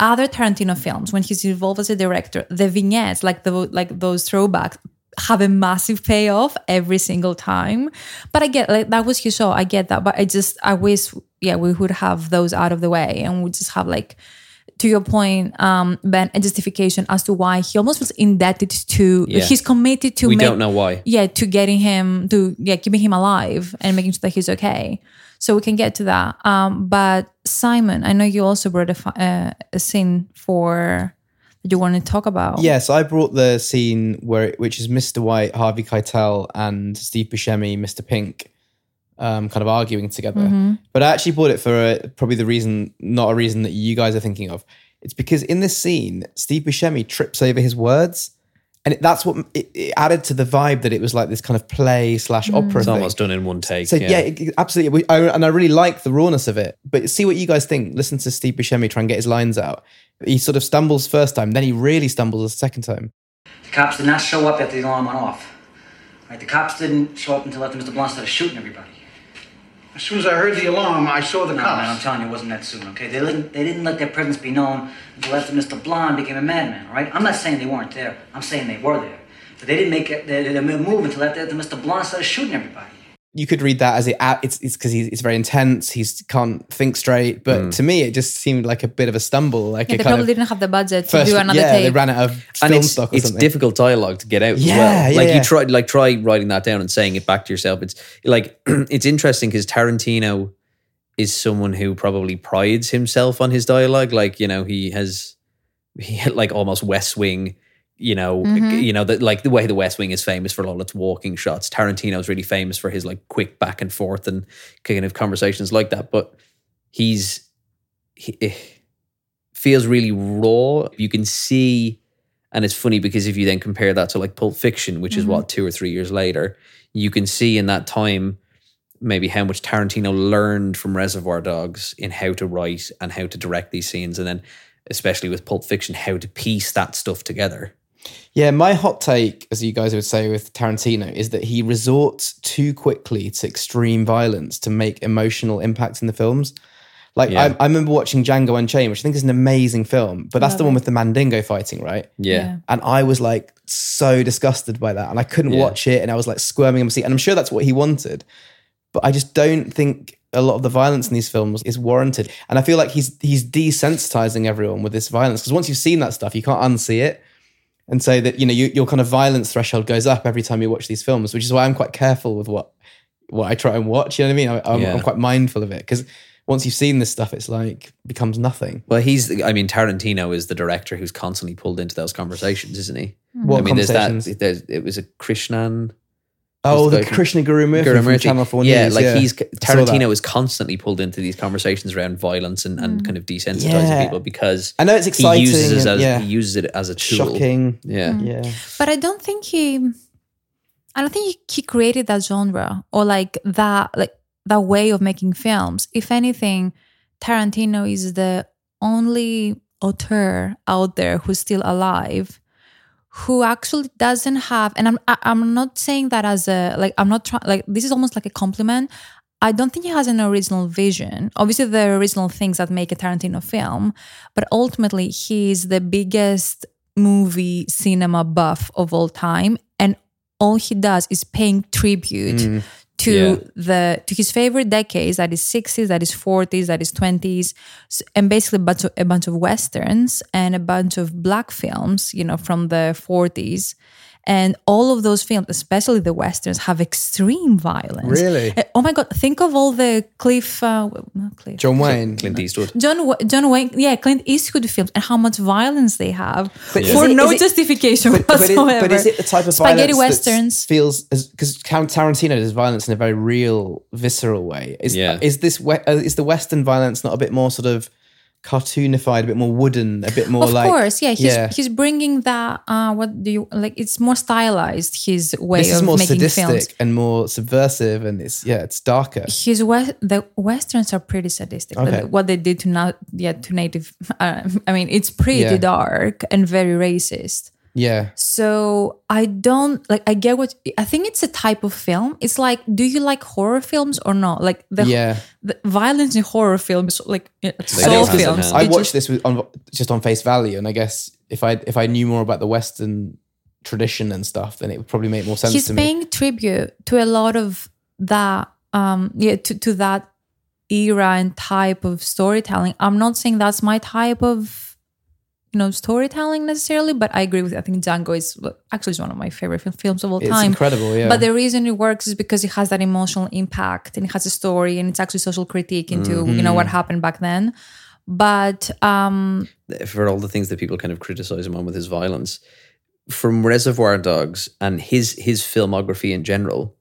other Tarantino films, when he's involved as a director, the vignettes, like the like those throwbacks, have a massive payoff every single time. But I get like that was his show. I get that. But I just, I wish, yeah, we would have those out of the way and we just have like, to your point, um, Ben, a justification as to why he almost feels indebted to, yeah. he's committed to- We make, don't know why. Yeah, to getting him, to yeah, keeping him alive and making sure that he's okay. So we can get to that. Um, but Simon, I know you also brought a, uh, a scene for, that you want to talk about. Yes, yeah, so I brought the scene where, which is Mister White, Harvey Keitel and Steve Buscemi, Mister Pink, Um, kind of arguing together. Mm-hmm. But I actually bought it for a, probably the reason, not a reason that you guys are thinking of. It's because in this scene, Steve Buscemi trips over his words. And it, that's what it, it added to the vibe that it was like this kind of play slash opera mm. It's thing. Almost done in one take. So yeah, yeah it, absolutely. We, I, and I really like the rawness of it. But see what you guys think. Listen to Steve Buscemi try and get his lines out. He sort of stumbles first time, then he really stumbles the second time. The cops did not show up after the alarm went off. Right? The cops didn't show up until after Mister Blunt started shooting everybody. As soon as I heard the alarm, I saw the no, cops. No, I'm telling you, it wasn't that soon, okay? They didn't, they didn't let their presence be known until after Mister Blonde became a madman, all right? I'm not saying they weren't there. I'm saying they were there. But they didn't make their move until after Mister Blonde started shooting everybody. You could read that as it, it's because it's, it's very intense. He can't think straight. But mm. to me, it just seemed like a bit of a stumble. Like yeah, a they kind probably of didn't have the budget to first, do another yeah, take. Yeah, they ran out of film and it's, stock or it's something. It's difficult dialogue to get out yeah, as well. Yeah, like yeah. you try, like try writing that down and saying it back to yourself. It's like it's interesting because Tarantino is someone who probably prides himself on his dialogue. Like you know, he has he had like almost West Wing. You know, mm-hmm. you know that like the way the West Wing is famous for all its walking shots. Tarantino's really famous for his like quick back and forth and kind of conversations like that. But he's he, he feels really raw. You can see, and it's funny because if you then compare that to like Pulp Fiction, which mm-hmm. is what two or three years later, you can see in that time maybe how much Tarantino learned from Reservoir Dogs in how to write and how to direct these scenes, and then especially with Pulp Fiction, how to piece that stuff together. Yeah, my hot take, as you guys would say with Tarantino, is that he resorts too quickly to extreme violence to make emotional impacts in the films. Like, yeah. I, I remember watching Django Unchained, which I think is an amazing film, but that's Love the one it. With the Mandingo fighting, right? Yeah. yeah. And I was like so disgusted by that and I couldn't yeah. watch it and I was like squirming in my seat and I'm sure that's what he wanted. But I just don't think a lot of the violence in these films is warranted. And I feel like he's, he's desensitizing everyone with this violence because once you've seen that stuff, you can't unsee it. And so that, you know, you, your kind of violence threshold goes up every time you watch these films, which is why I'm quite careful with what what I try and watch. You know what I mean? I, I'm, yeah. I'm quite mindful of it because once you've seen this stuff, it's like becomes nothing. Well, he's, I mean, Tarantino is the director who's constantly pulled into those conversations, isn't he? What I mean, conversations? There's that, there's, it was a Krishnan. Oh, the, the Krishna Guru Murthy Guru from Channel four News. Yeah, like yeah. he's Tarantino is constantly pulled into these conversations around violence and, and kind of desensitizing yeah. people because I know it's exciting. He uses, and, as, yeah. he uses it as a tool. Shocking. Yeah. Mm. yeah. But I don't think he, I don't think he created that genre or like that, like that way of making films. If anything, Tarantino is the only auteur out there who's still alive who actually doesn't have, and I'm I'm not saying that as a, like, I'm not trying, like, this is almost like a compliment. I don't think he has an original vision. Obviously, there are original things that make a Tarantino film, but ultimately, he is the biggest movie cinema buff of all time, and all he does is paying tribute mm. to yeah. the to his favorite decades, that is sixties, that is forties, that is twenties, and basically a bunch of, a bunch of westerns and a bunch of black films, you know, from the forties. And all of those films, especially the westerns, have extreme violence. Really? Uh, oh my God! Think of all the Cliff, uh, not Cliff, John Wayne, Clint Eastwood, John John Wayne, yeah, Clint Eastwood films, and how much violence they have but for it, no it, justification but, whatsoever. But, it, but is it the type of spaghetti violence westerns feels, because Tarantino does violence in a very real, visceral way? Is yeah. is this is the Western violence not a bit more sort of cartoonified, a bit more wooden, a bit more of like... Of course, yeah. He's, yeah. he's bringing that, uh, what do you... Like, it's more stylized, his way of making films. This is more sadistic films. And more subversive, and it's, yeah, it's darker. His West, the Westerns are pretty sadistic. Okay. The, what they did to, not, yeah, to native... Uh, I mean, it's pretty yeah. dark and very racist. Yeah. So I don't... Like, I get what... I think it's a type of film. It's like, do you like horror films or not? Like, the... Yeah. The violence in horror films, like soul films. I watched this with, on, just on face value, and I guess if I if I knew more about the Western tradition and stuff, then it would probably make more sense to me. He's paying tribute to a lot of that, um, yeah, to, to that era and type of storytelling. I'm not saying that's my type of, you know, storytelling necessarily, but I agree with. I think Django is actually is one of my favorite films of all time. It's incredible, yeah. But the reason it works is because it has that emotional impact, and it has a story, and it's actually social critique into mm-hmm. you know what happened back then. But um, for all the things that people kind of criticize him on with his violence, from Reservoir Dogs and his his filmography in general,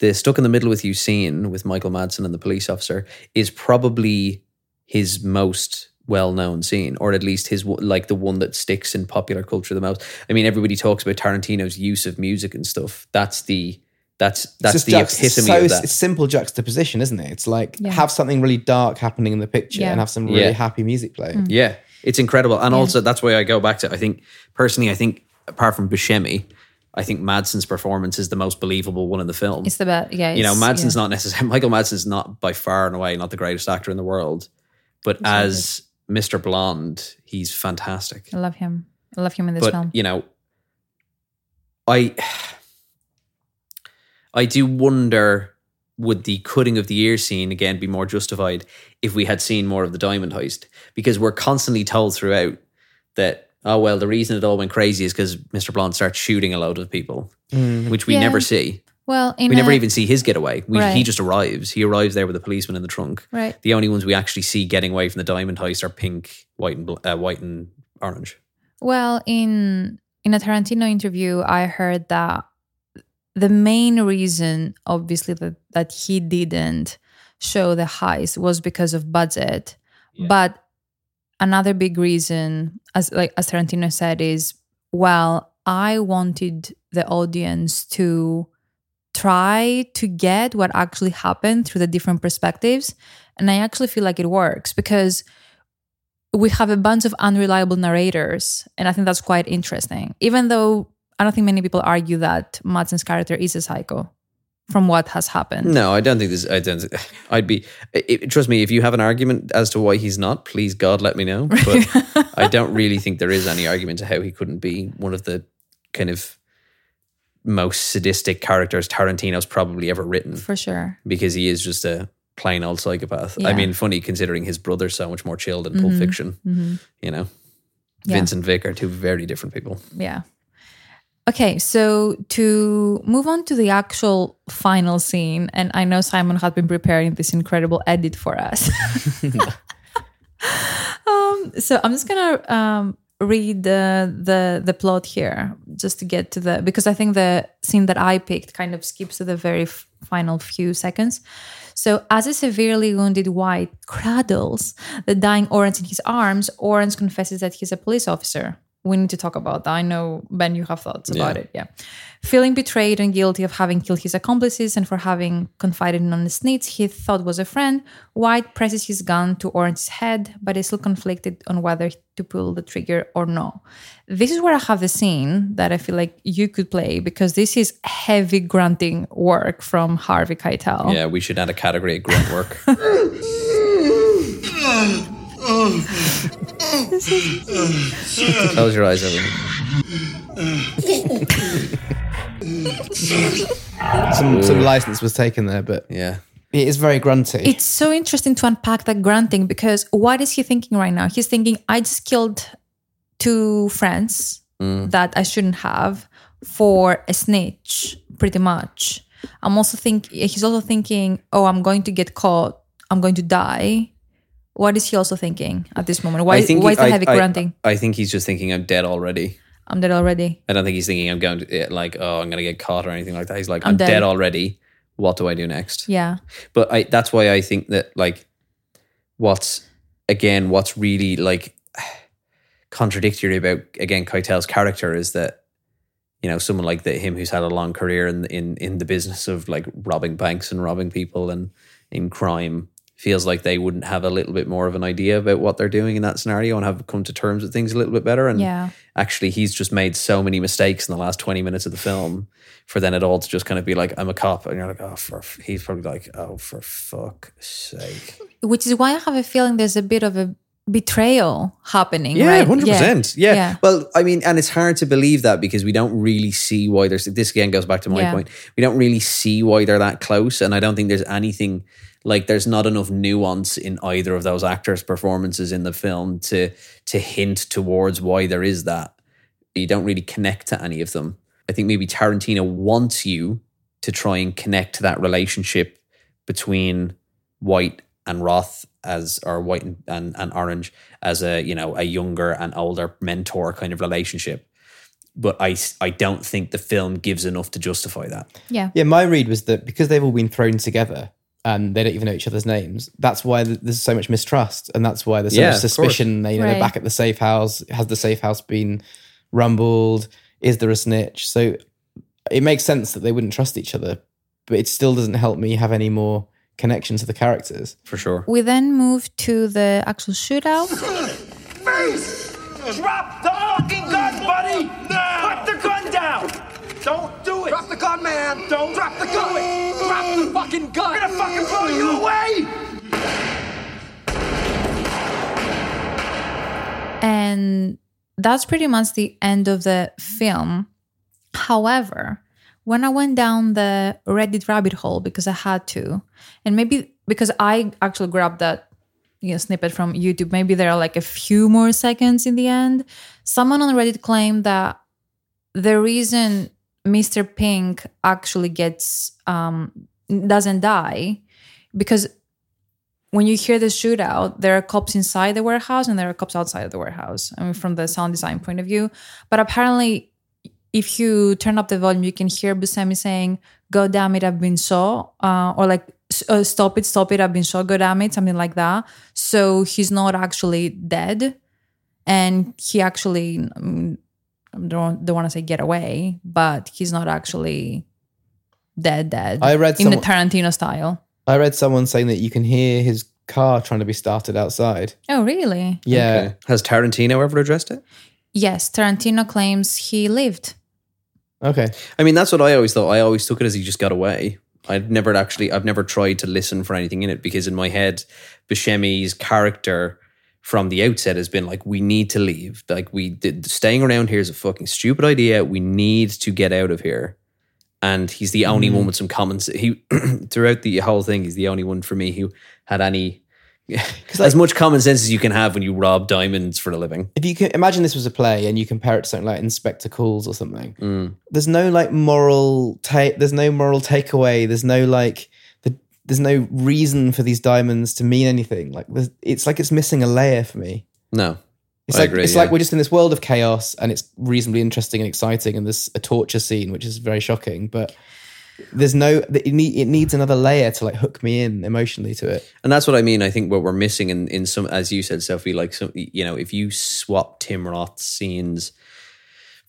the Stuck in the Middle with You scene with Michael Madsen and the police officer is probably his most well-known scene, or at least his like the one that sticks in popular culture the most. I mean, everybody talks about Tarantino's use of music and stuff. That's the that's that's the juxt- epitome so of that. It's simple juxtaposition, isn't it? It's like yeah. have something really dark happening in the picture yeah. and have some really yeah. happy music playing. Mm. Yeah, it's incredible. And yeah. also that's why I go back to. I think personally, I think apart from Buscemi, I think Madsen's performance is the most believable one in the film. It's the best. Yeah, you know, Madsen's yeah. not necessarily Michael Madsen's not by far and away not the greatest actor in the world, but it's as Mister Blonde, he's fantastic. I love him. I love him in this but, film. You know, I I do wonder, would the cutting of the ear scene again be more justified if we had seen more of the diamond heist? Because we're constantly told throughout that, oh, well, the reason it all went crazy is because Mister Blonde starts shooting a load of people, mm. which we yeah. never see. Well, we never a, even see his getaway. We, right. He just arrives. He arrives there with a policeman in the trunk. Right. The only ones we actually see getting away from the diamond heist are pink, white, and uh, white and orange. Well, in in a Tarantino interview, I heard that the main reason, obviously, that, that he didn't show the heist was because of budget. Yeah. But another big reason, as like as Tarantino said, is well, I wanted the audience to try to get what actually happened through the different perspectives. And I actually feel like it works because we have a bunch of unreliable narrators. And I think that's quite interesting. Even though I don't think many people argue that Madsen's character is a psycho from what has happened. No, I don't think this, I don't, I'd be, it, trust me, if you have an argument as to why he's not, please God, let me know. But I don't really think there is any argument to how he couldn't be one of the kind of most sadistic characters Tarantino's probably ever written. For sure. Because he is just a plain old psychopath. Yeah. I mean, funny considering his brother's so much more chilled in mm-hmm. Pulp Fiction. Mm-hmm. You know, yeah. Vince and Vic are two very different people. Yeah. Okay, so to move on to the actual final scene, and I know Simon had been preparing this incredible edit for us. um, so I'm just going to... Um, read uh, the the plot here just to get to the, because I think the scene that I picked kind of skips to the very f- final few seconds. So as a severely wounded White cradles the dying Orange in his arms, Orange confesses that he's a police officer. we need to talk about that. I know, Ben, you have thoughts about yeah. it. Yeah. Feeling betrayed and guilty of having killed his accomplices and for having confided in honest needs he thought was a friend, White presses his gun to Orange's head, but is still conflicted on whether to pull the trigger or no. This is where I have the scene that I feel like you could play, because this is heavy grunting work from Harvey Keitel. Yeah, we should add a category, grunt work. Close your eyes, Evan. some, some license was taken there, but yeah, it is very grunty. It's so interesting to unpack that grunting, because what is he thinking right now? He's thinking, I just killed two friends mm. that I shouldn't have for a snitch, pretty much. I'm also think he's also thinking, oh, I'm going to get caught. I'm going to die. What is he also thinking at this moment? Why, why is he heavy grunting? I, I think he's just thinking, I'm dead already. I'm dead already. I don't think he's thinking, I'm going to, like, oh, I'm going to get caught or anything like that. He's like, I'm, I'm dead. dead already. What do I do next? Yeah. But I, that's why I think that, like, what's, again, what's really, like, contradictory about, again, Keitel's character is that, you know, someone like that, him who's had a long career in, in, in the business of, like, robbing banks and robbing people and in crime, feels like they wouldn't have a little bit more of an idea about what they're doing in that scenario and have come to terms with things a little bit better. And yeah. actually, he's just made so many mistakes in the last twenty minutes of the film for then it all to just kind of be like, I'm a cop. And you're like, oh, for f-. he's probably like, oh, for fuck's sake. Which is why I have a feeling there's a bit of a betrayal happening, yeah, right? one hundred percent. Yeah, one hundred percent. Yeah. Well, I mean, and it's hard to believe that because we don't really see why there's... This again goes back to my yeah. point. We don't really see why they're that close. And I don't think there's anything... Like, there's not enough nuance in either of those actors' performances in the film to to hint towards why there is that. You don't really connect to any of them. I think maybe Tarantino wants you to try and connect to that relationship between White and Roth as, or White and, and, and Orange as a, you know, a younger and older mentor kind of relationship. But I, I don't think the film gives enough to justify that. Yeah. Yeah, my read was that because they've all been thrown together, and they don't even know each other's names. That's why there's so much mistrust, and that's why there's so yeah, much suspicion. They, you know, right. They're back at the safe house. Has the safe house been rumbled? Is there a snitch? So it makes sense that they wouldn't trust each other, but it still doesn't help me have any more connection to the characters. For sure. We then move to the actual shootout. Drop the fucking gun, buddy! No! Put the gun down! Don't do it! Drop the gun, man! Don't drop the gun! Do drop the fucking gun! We're gonna fucking blow you away! And that's pretty much the end of the film. However, when I went down the Reddit rabbit hole, because I had to, and maybe because I actually grabbed that, you know, snippet from YouTube, maybe there are like a few more seconds in the end. Someone on Reddit claimed that the reason Mister Pink actually gets um, doesn't die, because when you hear the shootout, there are cops inside the warehouse and there are cops outside the warehouse. I mean, from the sound design point of view, but apparently, if you turn up the volume, you can hear Buscemi saying, "God damn it, I've been shot," uh, or like, oh, "Stop it, stop it, I've been shot, God damn it," something like that. So he's not actually dead, and he actually. Um, I don't, don't want to say get away, but he's not actually dead, dead. I read in someone, the Tarantino style. I read someone saying that you can hear his car trying to be started outside. Oh, really? Yeah. Okay. Has Tarantino ever addressed it? Yes, Tarantino claims he lived. Okay. I mean, that's what I always thought. I always took it as he just got away. I've never actually, I've never tried to listen for anything in it because in my head, Buscemi's character from the outset has been like, we need to leave. Like, we did, staying around here is a fucking stupid idea. We need to get out of here. And he's the only mm. one with some common sense. He throughout the whole thing, he's the only one for me who had any as like, much common sense as you can have when you rob diamonds for a living. If you can imagine this was a play and you compare it to something like Inspector Calls or something, mm. there's no like moral take. There's no moral takeaway. There's no like. There's no reason for these diamonds to mean anything. Like it's like it's missing a layer for me. No, it's I like agree, it's yeah. like we're just in this world of chaos, and it's reasonably interesting and exciting. And there's a torture scene, which is very shocking. But There's no, it, need, it needs another layer to like hook me in emotionally to it. And that's what I mean. I think what we're missing in, in some, as you said, Sophie, like, some, you know, if you swap Tim Roth's scenes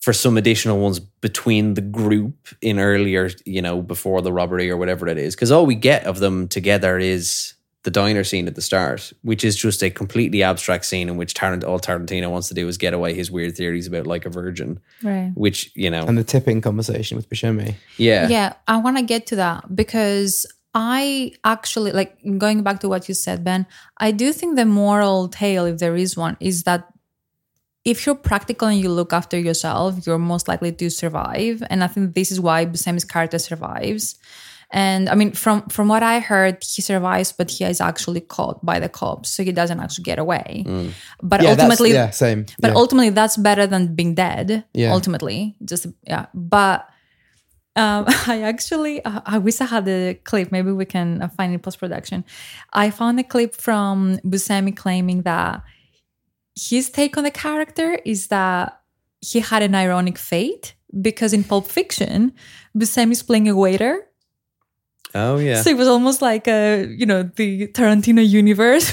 for some additional ones between the group in earlier, you know, before the robbery or whatever it is, because all we get of them together is the diner scene at the start, which is just a completely abstract scene in which Tarant- all Tarantino wants to do is get away his weird theories about like a virgin. Right. Which, you know. And the tipping conversation with Buscemi. Yeah. Yeah, I want to get to that because I actually, like going back to what you said, Ben, I do think the moral tale, if there is one, is that if you're practical and you look after yourself, you're most likely to survive. And I think this is why Buscemi's character survives. And I mean, from, from what I heard, he survives, but he is actually caught by the cops, so he doesn't actually get away. Mm. But yeah, ultimately, yeah, same. But yeah. ultimately, that's better than being dead. Yeah. Ultimately, just yeah. But um, I actually, uh, I wish I had the clip. Maybe we can find it post production. I found a clip from Buscemi claiming that his take on the character is that he had an ironic fate because in Pulp Fiction, Buscemi is playing a waiter. Oh, yeah. So it was almost like, uh, you know, the Tarantino universe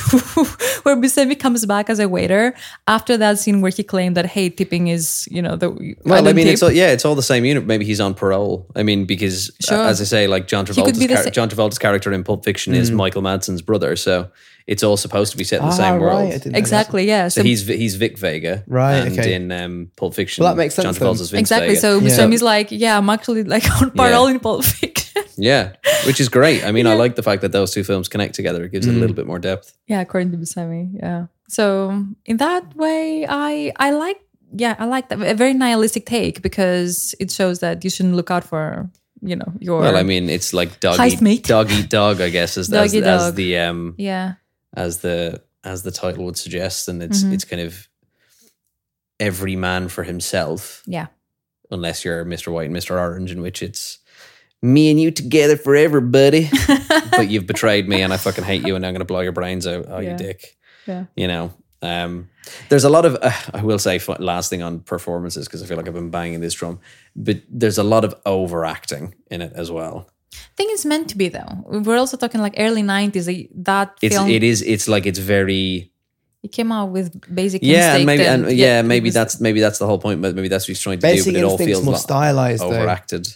where Buscemi comes back as a waiter after that scene where he claimed that, hey, tipping is, you know, the... Well, I, I mean, it's all, yeah, it's all the same unit. Maybe he's on parole. I mean, because sure. uh, as I say, like John Travolta's, car- sa- John Travolta's character in Pulp Fiction mm. is Michael Madsen's brother. So it's all supposed to be set in the ah, same world. Right. Exactly, yeah. So, so he's he's Vic Vega. Right, And okay. in um, Pulp Fiction, well, that makes sense, John Travolta's Vince exactly. Vega. Exactly, so yeah. Buscemi's like, yeah, I'm actually like on parole yeah. in Pulp Fiction. Yeah. Which is great. I mean, yeah. I like the fact that those two films connect together. It gives mm. it a little bit more depth. Yeah, according to Buscemi. Yeah. So in that way, I I like yeah, I like that. A very nihilistic take because it shows that you shouldn't look out for, you know, your Well, I mean, it's like dog eat dog, eat dog, I guess, as, as, dog. as the um yeah. as the as the title would suggest. And it's mm-hmm. it's kind of every man for himself. Yeah. Unless you're Mister White and Mister Orange, in which it's me and you together forever, buddy. But you've betrayed me and I fucking hate you and I'm going to blow your brains out. Oh, yeah. You dick. Yeah. You know, um, there's a lot of, uh, I will say last thing on performances because I feel like I've been banging this drum, but there's a lot of overacting in it as well. I think it's meant to be though. We're also talking like early nineties. That it's, film. It is, it's like, it's very... It came out with Basic yeah, Instinct. Maybe, and, and, yeah, yeah, maybe that's maybe that's the whole point. But maybe that's what he's trying to Basic do, but it all feels more stylized, overacted. Though.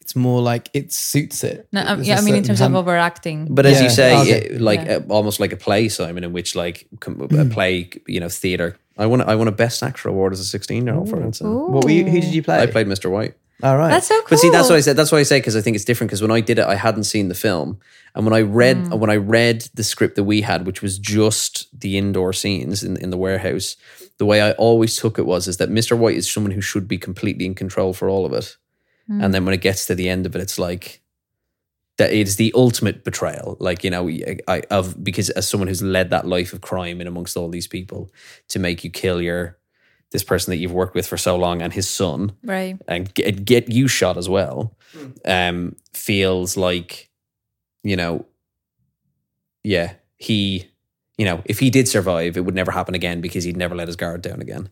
It's more like it suits it. No, um, yeah, I mean in terms hand. of overacting. But as yeah. you say, okay. it, like yeah. uh, almost like a play, Simon, in which like com- a play, you know, theater. I won. I won a Best Actor award as a sixteen-year-old for it. What were you? Who did you play? I played Mister White. All right, that's so cool. But see, that's what I said. That's why I say because I think it's different. Because when I did it, I hadn't seen the film, and when I read mm. when I read the script that we had, which was just the indoor scenes in, in the warehouse, the way I always took it was is that Mister White is someone who should be completely in control for all of it. Mm. And then when it gets to the end of it, it's like that it's the ultimate betrayal. Like, you know, I, I of because as someone who's led that life of crime in amongst all these people to make you kill your this person that you've worked with for so long and his son, right, and get, get you shot as well, mm. um, feels like, you know, yeah, he, you know, if he did survive, it would never happen again because he'd never let his guard down again,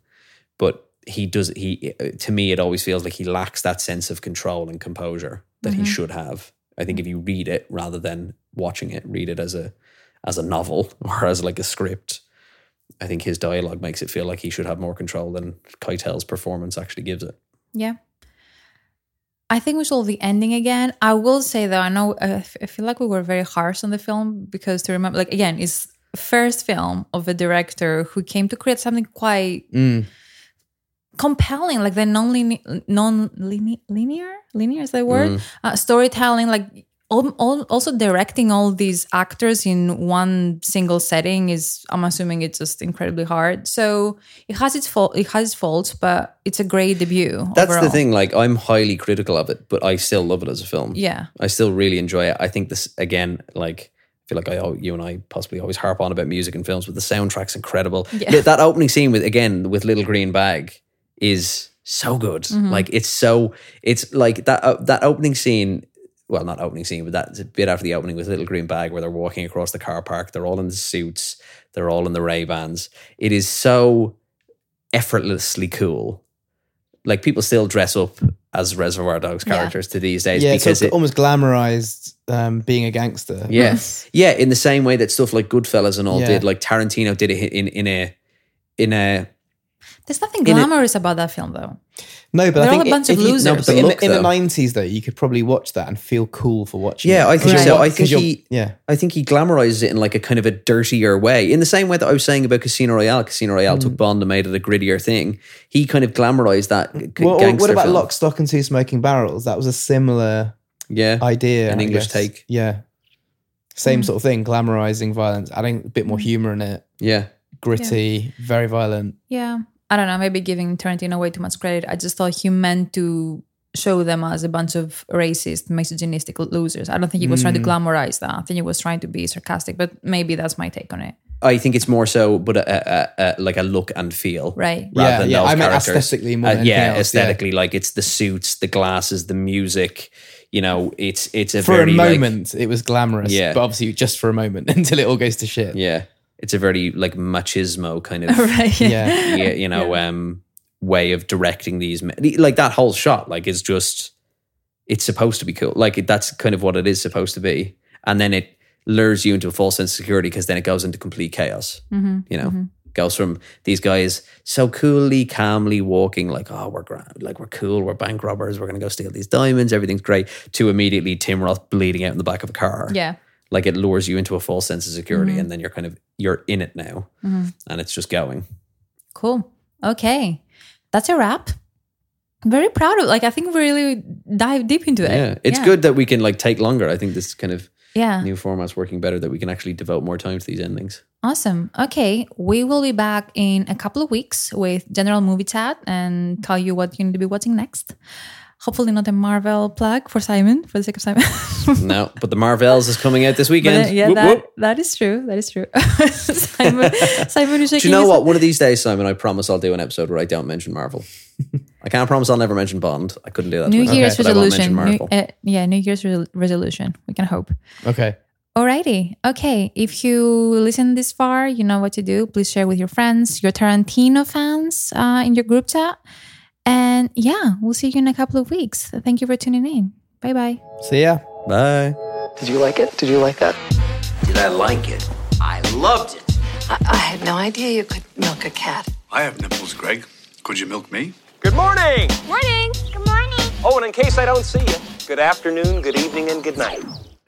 but. He does. He to me, it always feels like he lacks that sense of control and composure that mm-hmm. he should have. I think if you read it rather than watching it, read it as a as a novel or as like a script. I think his dialogue makes it feel like he should have more control than Keitel's performance actually gives it. Yeah, I think we saw the ending again. I will say though, I know I feel like we were very harsh on the film because to remember, like again, it's first film of a director who came to create something quite. Mm. Compelling, like the non-linear, non-linear, linear is the word, mm. uh, storytelling, like all, all, also directing all these actors in one single setting is, I'm assuming it's just incredibly hard. So it has its fault, it has its faults, but it's a great debut. That's overall. The thing, like I'm highly critical of it, but I still love it as a film. Yeah. I still really enjoy it. I think this, again, like... I feel like I, you and I possibly always harp on about music and films, but the soundtrack's incredible. Yeah. That opening scene with, again, with Little Green Bag is so good. Mm-hmm. Like, it's so, it's like that uh, that opening scene, well, not opening scene, but that bit after the opening with Little Green Bag where they're walking across the car park, they're all in the suits, they're all in the Ray-Bans. It is so effortlessly cool. like people still dress up as Reservoir Dogs characters yeah. to these days. Yeah, because so it almost glamorized um, being a gangster. Yeah, yeah. In the same way that stuff like Goodfellas and all yeah. did, like Tarantino did it in in a in a. There's nothing glamorous a, about that film, though. No, but They're I think all a bunch it, of losers. You, no, but the in, look, the, in the nineties, though, you could probably watch that and feel cool for watching. Yeah, it. I think right. so. I think he, yeah. I think he glamorizes it in like a kind of a dirtier way. In the same way that I was saying about Casino Royale, Casino Royale mm. took Bond and made it a grittier thing. He kind of glamorized that. G- well, gangster what about film. Lock, Stock, and Two Smoking Barrels? That was a similar, yeah, idea. An I English guess. take, yeah, same mm. sort of thing. Glamorizing violence, adding a bit more humor in it. Yeah, gritty, yeah. very violent. Yeah. I don't know, maybe giving Tarantino way too much credit. I just thought he meant to show them as a bunch of racist, misogynistic losers. I don't think he was mm. trying to glamorize that. I think he was trying to be sarcastic, but maybe that's my take on it. I think it's more so, but a, a, a, like a look and feel. Right. Rather yeah, than yeah. those I mean, characters. aesthetically more uh, than Yeah, else, aesthetically. Yeah. Like it's the suits, the glasses, the music. You know, it's it's a for very... For a moment, like, it was glamorous. Yeah. But obviously just for a moment until it all goes to shit. Yeah. It's a very like machismo kind of right. yeah. yeah, you know, yeah. um, way of directing these. Like that whole shot, like is just, it's supposed to be cool. Like it, that's kind of what it is supposed to be. And then it lures you into a false sense of security because then it goes into complete chaos. Mm-hmm. You know, mm-hmm. goes from these guys so coolly, calmly walking like, oh, we're grand, like we're cool, we're bank robbers, we're going to go steal these diamonds, everything's great, to immediately Tim Roth bleeding out in the back of a car. Yeah. Like it lures you into a false sense of security mm-hmm. and then you're kind of, you're in it now mm-hmm. and it's just going. Cool. Okay. That's a wrap. I'm very proud of, like, I think we really dive deep into it. Yeah. It's yeah. good that we can like take longer. I think this kind of yeah. new format's working better, that we can actually devote more time to these endings. Awesome. Okay. We will be back in a couple of weeks with general movie chat and tell you what you need to be watching next. Hopefully not a Marvel plug for Simon, for the sake of Simon. No, but the Marvels is coming out this weekend. But, yeah, whoop, that, whoop. that is true. That is true. Simon, Simon is shaking. Do you know what? Head. One of these days, Simon, I promise I'll do an episode where I don't mention Marvel. I can't promise I'll never mention Bond. I couldn't do that. New Year's okay. resolution. New, uh, yeah, New Year's re- resolution. We can hope. Okay. Alrighty. Okay. If you listen this far, you know what to do. Please share with your friends, your Tarantino fans uh, in your group chat. And yeah, we'll see you in a couple of weeks. Thank you for tuning in. Bye-bye. See ya. Bye. Did you like it? Did you like that? Did I like it? I loved it. I, I had no idea you could milk a cat. I have nipples, Greg. Could you milk me? Good morning. Morning. Good morning. Oh, and in case I don't see you, good afternoon, good evening, and good night.